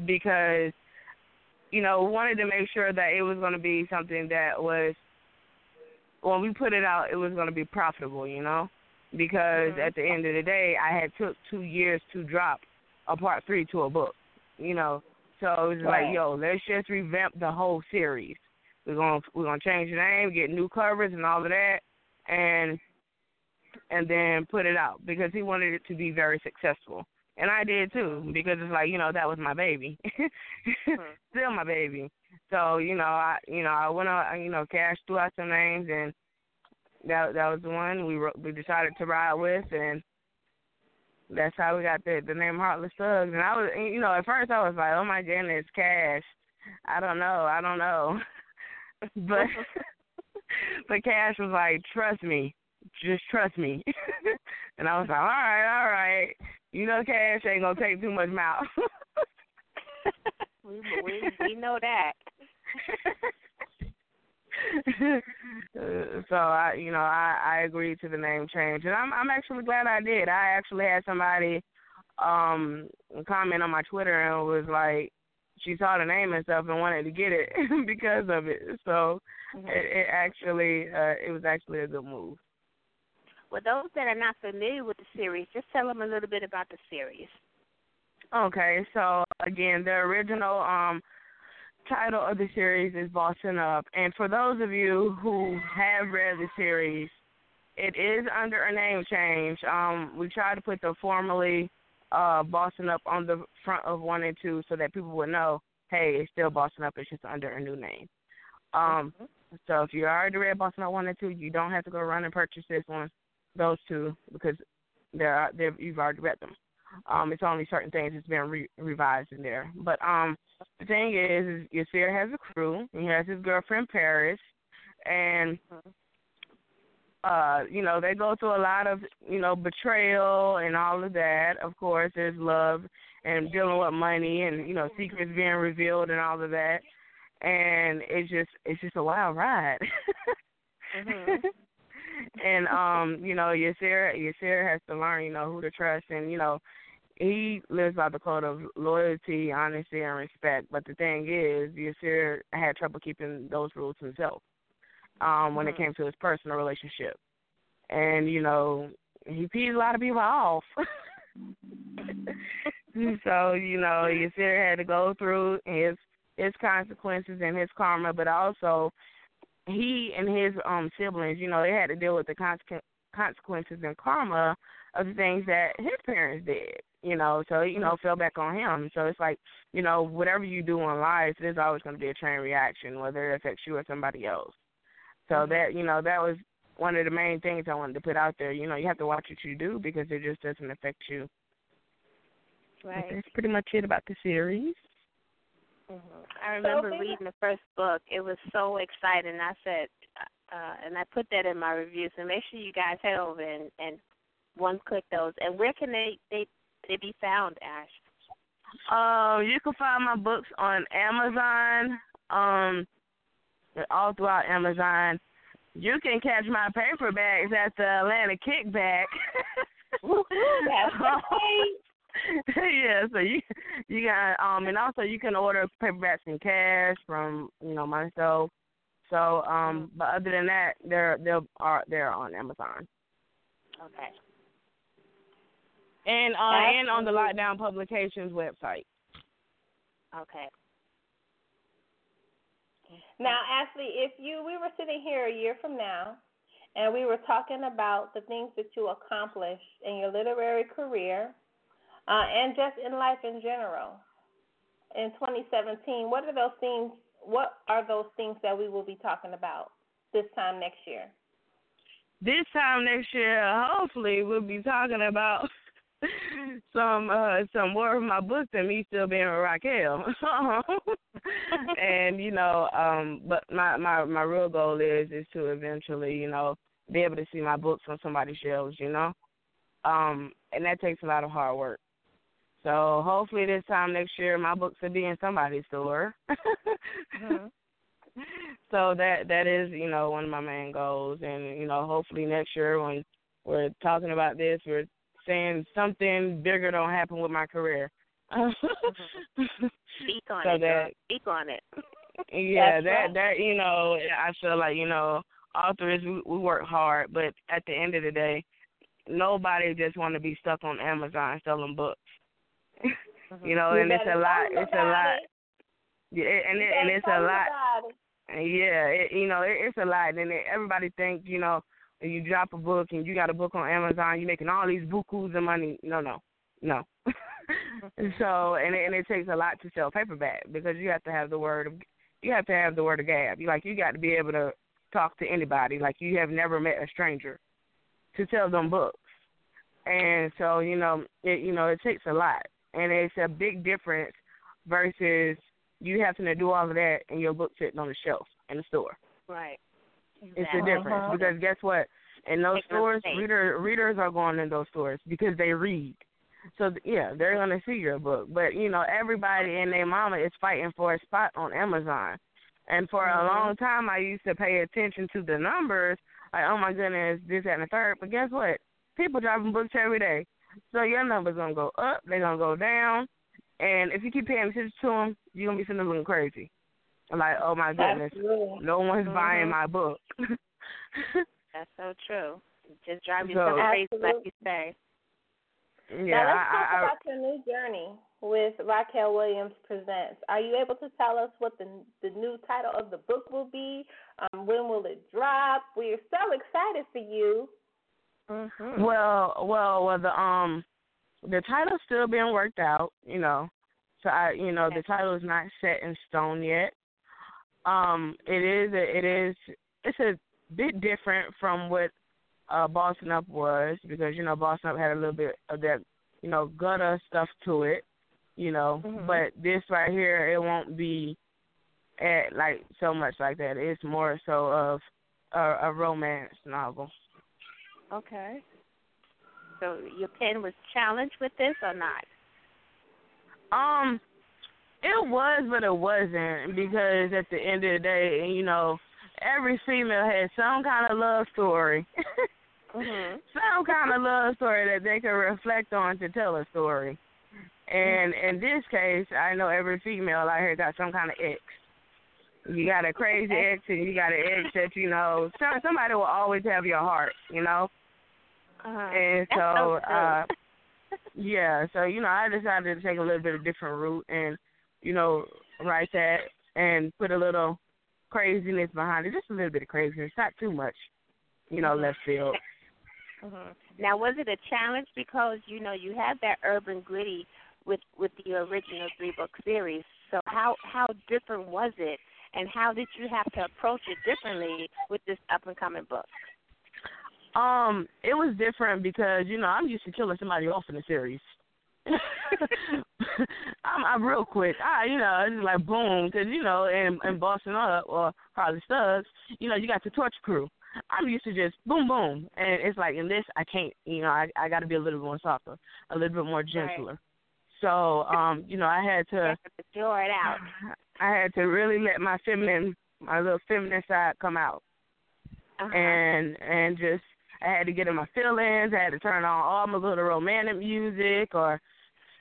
Because, you know, wanted to make sure that it was going to be something that was, when we put it out, it was going to be profitable, you know. Because mm-hmm. at the end of the day, I had took two years to drop a part three to a book, you know. So it was right. like, yo, let's just revamp the whole series. We're gonna we're gonna change the name, get new covers and all of that, and and then put it out because he wanted it to be very successful. And I did, too, because it's like, you know, that was my baby. mm-hmm. Still my baby. So, you know, I you know, I went on, you know, Cash threw out some names, and that that was the one we wrote, we decided to ride with, and that's how we got the, the name Heartless Thugs. And I was, you know, at first I was like, oh, my goodness, Cash. I don't know. I don't know. but But Cash was like, trust me. Just trust me. And I was like, all right, all right. You know, Cash ain't going to take too much mouth. we, we, we know that. So, I, you know, I, I agreed to the name change. And I'm I'm actually glad I did. I actually had somebody um, comment on my Twitter and was like, she saw the name and stuff and wanted to get it because of it. So mm-hmm. it, it actually, uh, it was actually a good move. Well, those that are not familiar with the series, just tell them a little bit about the series. Okay, so, again, the original um, title of the series is Bossing Up. And for those of you who have read the series, it is under a name change. Um, we tried to put the formerly uh, Bossing Up on the front of one and two so that people would know, hey, it's still Bossing Up, it's just under a new name. Um, mm-hmm. So if you already read Bossing Up one and two, you don't have to go run and purchase this one. Those two, because they're, they're, you've already read them. Um, it's only certain things that's been re- revised in there. But um, the thing is, is Yasir has a crew. He has his girlfriend, Paris. And, uh, you know, they go through a lot of, you know, betrayal and all of that. Of course, there's love and dealing with money and, you know, secrets being revealed and all of that. And it's just, it's just a wild ride. mm-hmm. And, um, you know, Yasir, Yasir has to learn, you know, who to trust. And, you know, he lives by the code of loyalty, honesty, and respect. But the thing is, Yasir had trouble keeping those rules himself um, when mm-hmm. it came to his personal relationship. And, you know, he peed a lot of people off. So, you know, Yasir had to go through his, his consequences and his karma, but also he and his um, siblings, you know, they had to deal with the consequences and karma of the things that his parents did. you know, so, you know, fell back on him. So it's like, you know, whatever you do in life, there's always going to be a chain reaction, whether it affects you or somebody else. So mm-hmm. that, you know, that was one of the main things I wanted to put out there. You know, you have to watch what you do because it just doesn't affect you. Right. That's pretty much it about the series. Mm-hmm. I remember so, reading the first book. It was so exciting. I said, uh, and I put that in my review, so make sure you guys head over and, and one-click those. And where can they, they, they be found, Ash? Uh, you can find my books on Amazon, um, all throughout Amazon. You can catch my paperbacks at the Atlanta Kickback. Yeah, so you you got um and also you can order paperbacks from Cash, from you know myself. So um, but other than that, they're they're are they're on Amazon. Okay. And uh, and on the Lockdown Publications website. Okay. Now, Ashley, if you we were sitting here a year from now, and we were talking about the things that you accomplished in your literary career. Uh, and just in life in general, in twenty seventeen, what are those things? What are those things that we will be talking about this time next year? This time next year, hopefully, we'll be talking about some uh, some more of my books and me still being with Raquel. And you know, um, but my, my my real goal is is to eventually, you know, be able to see my books on somebody's shelves, you know, um, and that takes a lot of hard work. So hopefully this time next year my books will be in somebody's store. Mm-hmm. So that that is, you know, one of my main goals. And, you know, hopefully next year when we're talking about this, we're saying something bigger don't happen with my career. Mm-hmm. Speak on so it. That, Speak on it. Yeah, That's that, right. that, you know, I feel like, you know, authors, we, we work hard, but at the end of the day, nobody just want to be stuck on Amazon selling books. You know, you and it's a lot. It's a lot. Yeah, and it, and it's a lot. Yeah, it, you know, it, it's a lot. And it, everybody thinks, you know, you drop a book and you got a book on Amazon, you're making all these bukus of money. No, no, no. So, and it, and it takes a lot to sell paperback because you have to have the word of, you have to have the word of gab. You like you got to be able to talk to anybody. Like you have never met a stranger to sell them books. And so, you know, it, you know, it takes a lot. And it's a big difference versus you having to do all of that and your book sitting on the shelf in the store. Right. Exactly. It's a difference uh-huh. because guess what? In those stores, reader, readers are going in those stores because they read. So, yeah, they're going to see your book. But, you know, everybody and their mama is fighting for a spot on Amazon. And for mm-hmm. a long time, I used to pay attention to the numbers. Like, oh, my goodness, this, that, and the third. But guess what? People dropping books every day. So your number's going to go up. They're going to go down. And if you keep paying attention to them, you're going to be sitting there looking crazy. I'm like, oh, my goodness, no one's mm-hmm. buying my book. That's so true. Just drive yourself so, crazy, absolutely. Like you say. Yeah, now, let's I, talk I, about I, your new journey with Raquel Williams Presents. Are you able to tell us what the the new title of the book will be? Um, when will it drop? We're so excited for you. Mm-hmm. Well, well, well, the um, the title's still being worked out, you know. So I, you know, the title is not set in stone yet. Um, it is, a, it is, it's a bit different from what uh, Bossing Up was because you know Bossing Up had a little bit of that, you know, gutter stuff to it, you know. Mm-hmm. But this right here, it won't be at like so much like that. It's more so of a, a romance novel. Okay. So your pen was challenged with this or not? Um, it was, but it wasn't because at the end of the day, you know, every female has some kind of love story, mm-hmm. some kind of love story that they can reflect on to tell a story. And in this case, I know every female out here got some kind of ex. You got a crazy ex and you got an ex that, you know, somebody will always have your heart, you know. Uh-huh. And so, uh, yeah, so, you know, I decided to take a little bit of different route and, you know, write that and put a little craziness behind it, just a little bit of craziness, not too much, you know, left field. Mm-hmm. Now, was it a challenge because, you know, you have that urban gritty with, with the original three-book series, so how, how different was it, and how did you have to approach it differently with this up-and-coming book? Um, it was different because, you know, I'm used to killing somebody off in the series. I'm, I'm real quick. I, you know, it's like boom, because, you know, in, in Bossing Up or Harley Stubbs, you know, you got the torch crew. I'm used to just boom, boom, and it's like in this I can't, you know, I, I got to be a little bit more softer, a little bit more gentler. Right. So, um, you know, I had to draw it out. I had to really let my feminine, my little feminine side come out, uh-huh. and and just I had to get in my feelings. I had to turn on all my little romantic music or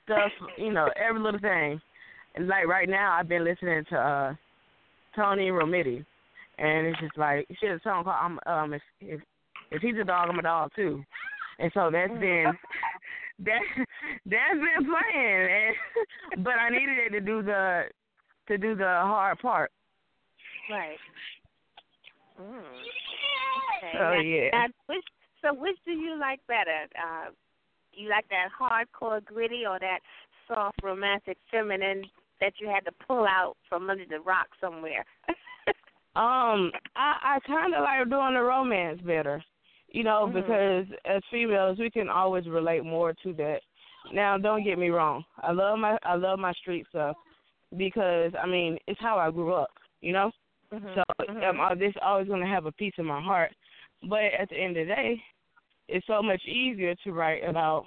stuff, you know, every little thing. And like right now, I've been listening to uh, Toni Romiti. And it's just like, she has a song called, I'm, um, if, if, if he's a dog, I'm a dog too. And so that's been, that, that's been playing. And, but I needed it to do the, to do the hard part. Right. Mm. Okay. Oh, now, yeah. Now, which, so which do you like better? Uh, you like that hardcore gritty or that soft romantic feminine that you had to pull out from under the rock somewhere? Um, I, I kind of like doing the romance better, you know, mm-hmm. because as females, we can always relate more to that. Now, don't get me wrong. I love my I love my street stuff because, I mean, it's how I grew up, you know? Mm-hmm. So mm-hmm. um, this always going to have a piece in my heart. But at the end of the day, it's so much easier to write about,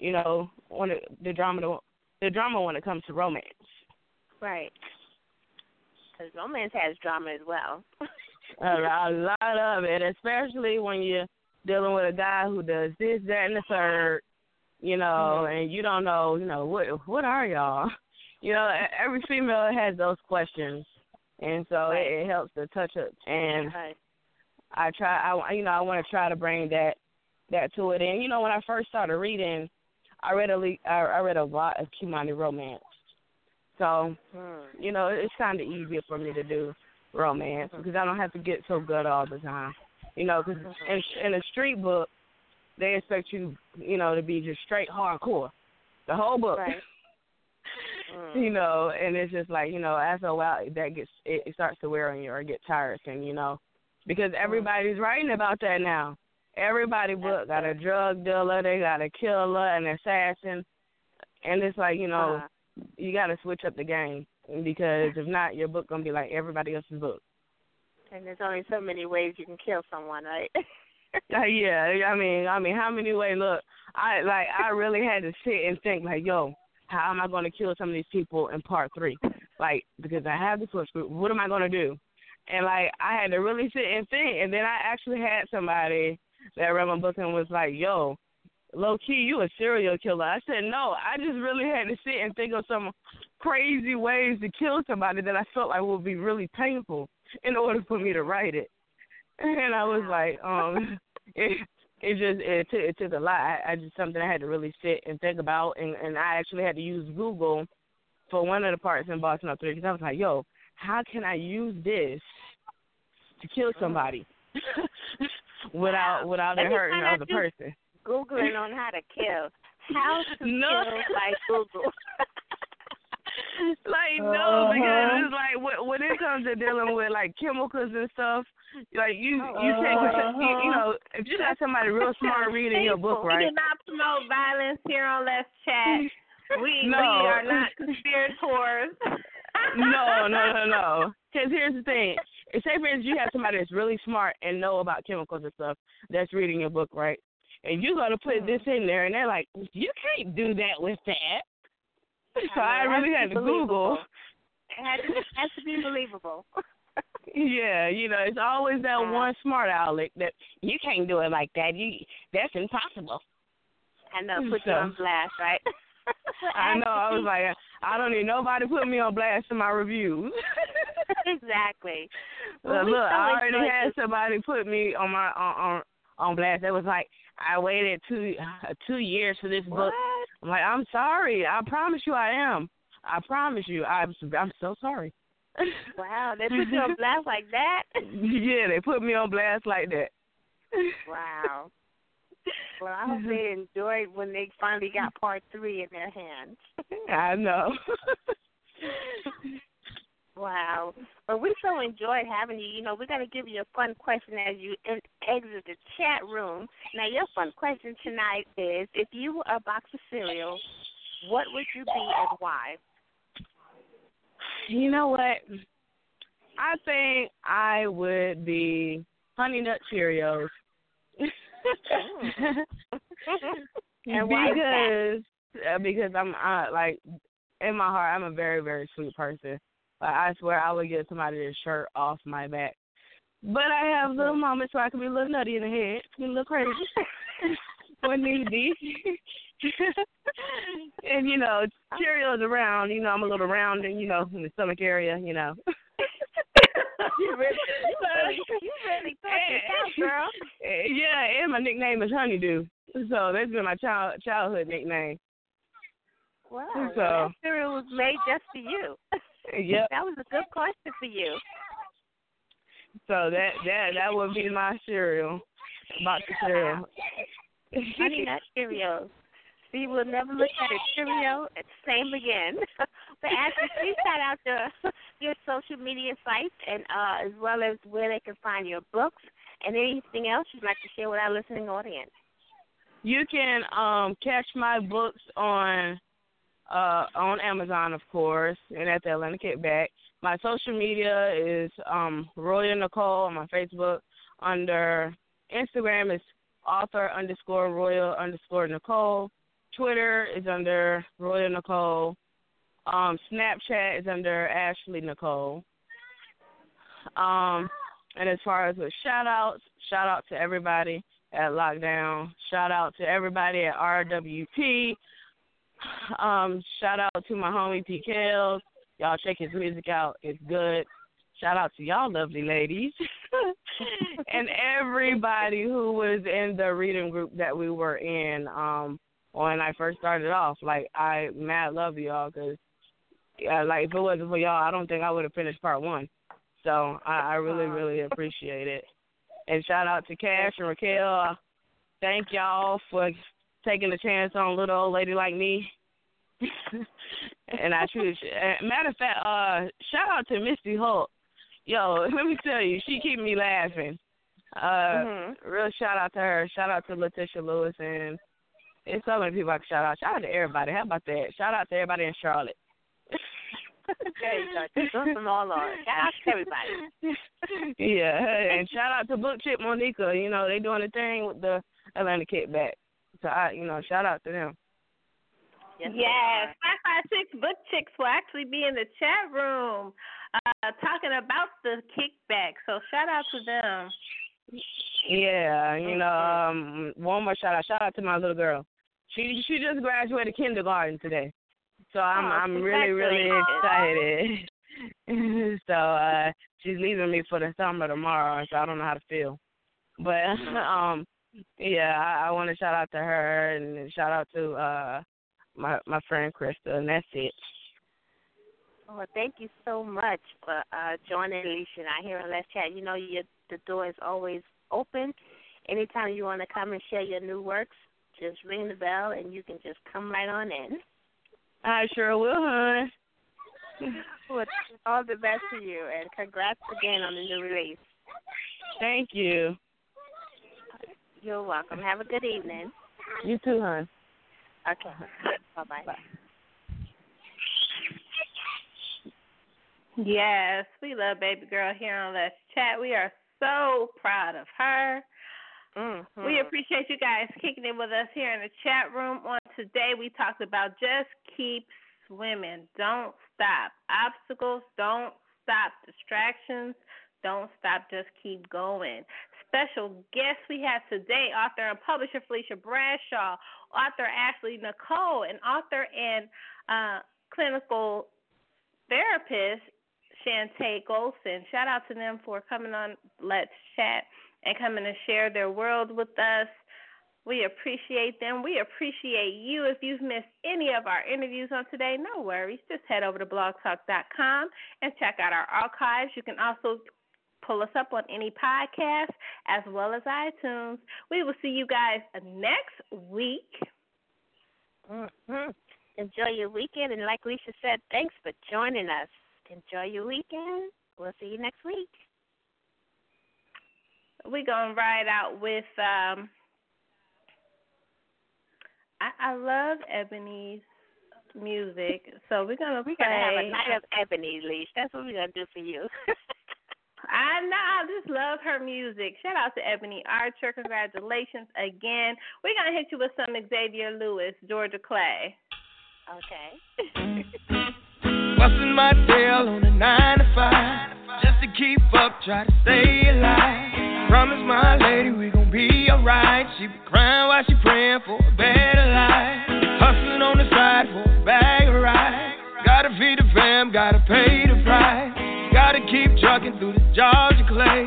you know, when it, the drama the drama when it comes to romance. Right. Because romance has drama as well. a, a lot of it, especially when you're dealing with a guy who does this, that, and the third, you know, mm-hmm. and you don't know, you know, what what are y'all? You know, every female has those questions, and so right. it, it helps to touch up. And right. I try, I you know, I want to try to bring that that to it. And you know, when I first started reading, I read a I, I read a lot of Kimani romance. So, you know, it's kind of easier for me to do romance because I don't have to get so good all the time. You know, because in, in a street book, they expect you, you know, to be just straight hardcore, the whole book. Right. You know, and it's just like, you know, after a while, that gets it, it starts to wear on you or get tiresome, you know, because everybody's writing about that now. Everybody book got a drug dealer, they got a killer, an assassin, and it's like, you know, uh-huh. you got to switch up the game because if not, your book going to be like everybody else's book. And there's only so many ways you can kill someone, right? uh, yeah, I mean, I mean, how many ways? Look, I like I really had to sit and think like, yo, how am I going to kill some of these people in part three? Like, because I have the source group, what am I going to do? And like, I had to really sit and think. And then I actually had somebody that read my book and was like, yo, low-key, you a serial killer. I said, no, I just really had to sit and think of some crazy ways to kill somebody that I felt like would be really painful in order for me to write it. And I was like, um, it, it just, it, t- it took a lot. I, I just, something I had to really sit and think about, and, and I actually had to use Google for one of the parts in Bossing Up three, because I was like, yo, how can I use this to kill somebody without, without it hurting the other person? Googling on how to kill. How to no. kill by Google. Like, no, because it's like, when it comes to dealing with, like, chemicals and stuff, like, you you take, uh-huh. you, you know, if you got somebody real smart reading your book, right? We do not promote violence here on Let's Chat. We, no. we are not conspirators. No, no, no, no. Because here's the thing. Say, for instance, you have somebody that's really smart and know about chemicals and stuff that's reading your book, right? And you're going to put this in there, and they're like, you can't do that with that. So I, know, I really had to Google. It has to, has to be believable. Yeah, you know, it's always that uh, one smart aleck that you can't do it like that. You That's impossible. I know, put so, you on blast, right? I know, I was like, I don't need nobody put me on blast in my reviews. Exactly. Well, look, I already had this. somebody put me on my on, on, on blast. That was like, I waited two uh, two years for this what? book. I'm like, I'm sorry. I promise you, I am. I promise you, I'm. I'm so sorry. Wow, they put you on blast like that? Yeah, they put me on blast like that. Wow. Well, I hope they enjoyed when they finally got part three in their hands. I know. Wow. Well, we so enjoyed having you. You know, we're going to give you a fun question as you in- exit the chat room. Now, your fun question tonight is, if you were a box of cereal, what would you be and why? You know what? I think I would be Honey Nut Cheerios. And why? Because uh, because I'm uh, like, in my heart, I'm a very, very sweet person. Like, I swear I would get somebody to shirt off my back. But I have little moments where I can be a little nutty in the head. I can be a little crazy when need be. And, you know, Cheerios are round. You know, I'm a little round, and, you know, in the stomach area, you know. You really, you really, you really took it out, girl. Yeah, and my nickname is Honeydew. So that's been my child, childhood nickname. Wow, so that cereal was made just for you. Yep. That was a good question for you. So that that, that would be my cereal, box of cereal. Honey Nut Cheerios. See, we'll never look at a Cheerio the same again. But Ashley, please shout out your, your social media sites, and uh, as well as where they can find your books and anything else you'd like to share with our listening audience. You can um, catch my books on uh, on Amazon, of course, and at the Atlanta Kickback. My social media is um, Royal Nicole on my Facebook. Under Instagram is author underscore Royal underscore Nicole. Twitter is under Royal Nicole. Um, Snapchat is under Ashley Nicole. Um, and as far as with shout-outs, shout-out to everybody at Lockdown. Shout-out to everybody at R W P. Um, shout-out to my homie P. Kells. Y'all check his music out. It's good. Shout-out to y'all lovely ladies. And everybody who was in the reading group that we were in um, when I first started off. Like, I mad love y'all because, yeah, like, if it wasn't for y'all, I don't think I would have finished part one. So I, I really, really appreciate it. And shout out to Cash and Raquel. Thank y'all for taking a chance on a little old lady like me. And I truly, matter of fact, uh, shout out to Misty Holt. Yo, let me tell you, she keep me laughing. Uh, mm-hmm. Real shout out to her. Shout out to Letitia Lewis, and there's so many people I can shout out. Shout out to everybody. How about that? Shout out to everybody in Charlotte. There you go. Just from all over. Shout out to everybody. Yeah, and shout out to Book Chip Monica. You know, they doing the thing with the Atlanta Kickback. So, I, you know, shout out to them. Yes, yes. five five six Book Chicks will actually be in the chat room uh, talking about the kickback. So, shout out to them. Yeah, you know, um, one more shout out. Shout out to my little girl. She she just graduated kindergarten today, so I'm oh, I'm really really excited. so uh, she's leaving me for the summer tomorrow, so I don't know how to feel. But um, yeah, I, I want to shout out to her and shout out to uh my my friend Krista, and that's it. Well, thank you so much for uh, joining Lissha and I here on Let's Chat. You know, you, the door is always open. Anytime you want to come and share your new works, just ring the bell and you can just come right on in. I sure will, hon. Well, all the best to you, and congrats again on the new release. Thank you. You're welcome. Have a good evening. You too, hon. Okay. Bye-bye. Bye. Yes, we love baby girl here on Let's Chat. We are so proud of her. Mm-hmm. We appreciate you guys kicking it with us here in the chat room. On today, we talked about just keep swimming. Don't stop. Obstacles, don't stop. Distractions, don't stop. Just keep going. Special guests we have today, author and publisher Felisha Bradshaw, author Ashley Nicole, and author and uh, clinical therapist Chantay Golson. Shout out to them for coming on Let's Chat and coming to share their world with us. We appreciate them. We appreciate you. If you've missed any of our interviews on today, no worries. Just head over to blog talk dot com and check out our archives. You can also Pull us up on any podcast as well as iTunes. We will see you guys next week. Mm-hmm. Enjoy your weekend. And like Lissha said, thanks for joining us. Enjoy your weekend. We'll see you next week. We're going to ride out with, um, I, I love Ebony's music. So we're going to play. We're going to have a night of Ebony, Lissha. That's what we're going to do for you. I know. I just love her music. Shout out to Ebony Archer. Congratulations again. We're going to hit you with some Xavier Lewis, Georgia Clay. Okay. Busting my tail on a nine to five, just to keep up, try to stay alive. Promise my lady we gon' be alright. She be crying while she praying for a better life. Hustling on the side for a bag of rice. Gotta feed the fam, gotta pay the price. Gotta keep trucking through this Georgia clay.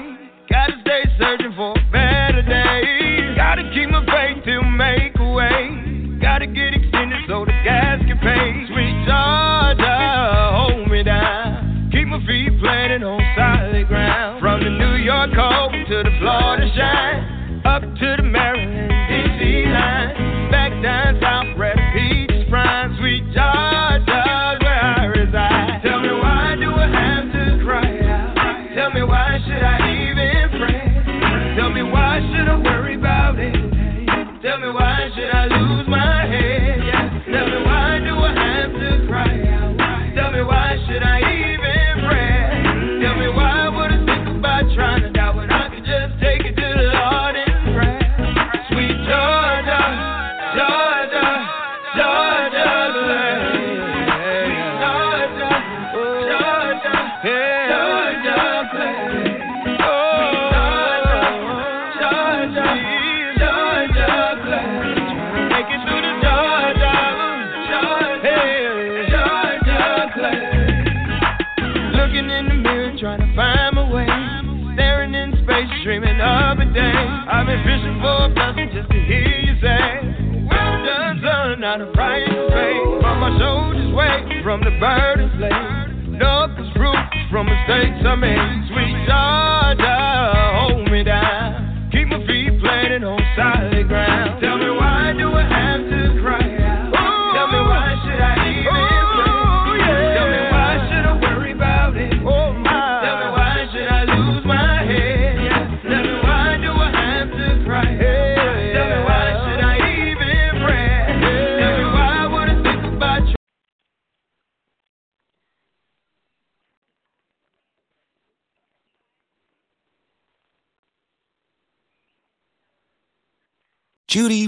Gotta stay searching for a better day. Gotta keep my faith till make a way. Gotta get extended so the gas can pay. Sweet Georgia, hold me down. Keep my feet planted on solid ground. From the New York cold to the Florida shine, up to the Maryland D C line, back down south where the peaches prime. Sweet Georgia, where I reside. Tell me why do I have to cry out? Tell me why should I even pray? Tell me why should I worry about it? Tell me why should I lose my head? Yeah. Tell me why do I have to cry out? Tell me why should I even pray? Mm-hmm. Tell me why would I think about trying to doubt when I could just take it to the Lord in prayer? Sweet Georgia, Georgia, Georgia, Georgia, Georgia, Georgia, Georgia, Georgia, oh, Georgia, Georgia. Dreaming of a day, I've been fishing for a blessing just to hear you say, well done, son, out of price to pay. From my shoulders weight, from the burden's laid, knuckles roots from mistakes I made. Sweet Georgia, hold me down, keep my feet planted on solid ground. Tell me why do I have to cry out? Ooh. Tell me why should I even? Judy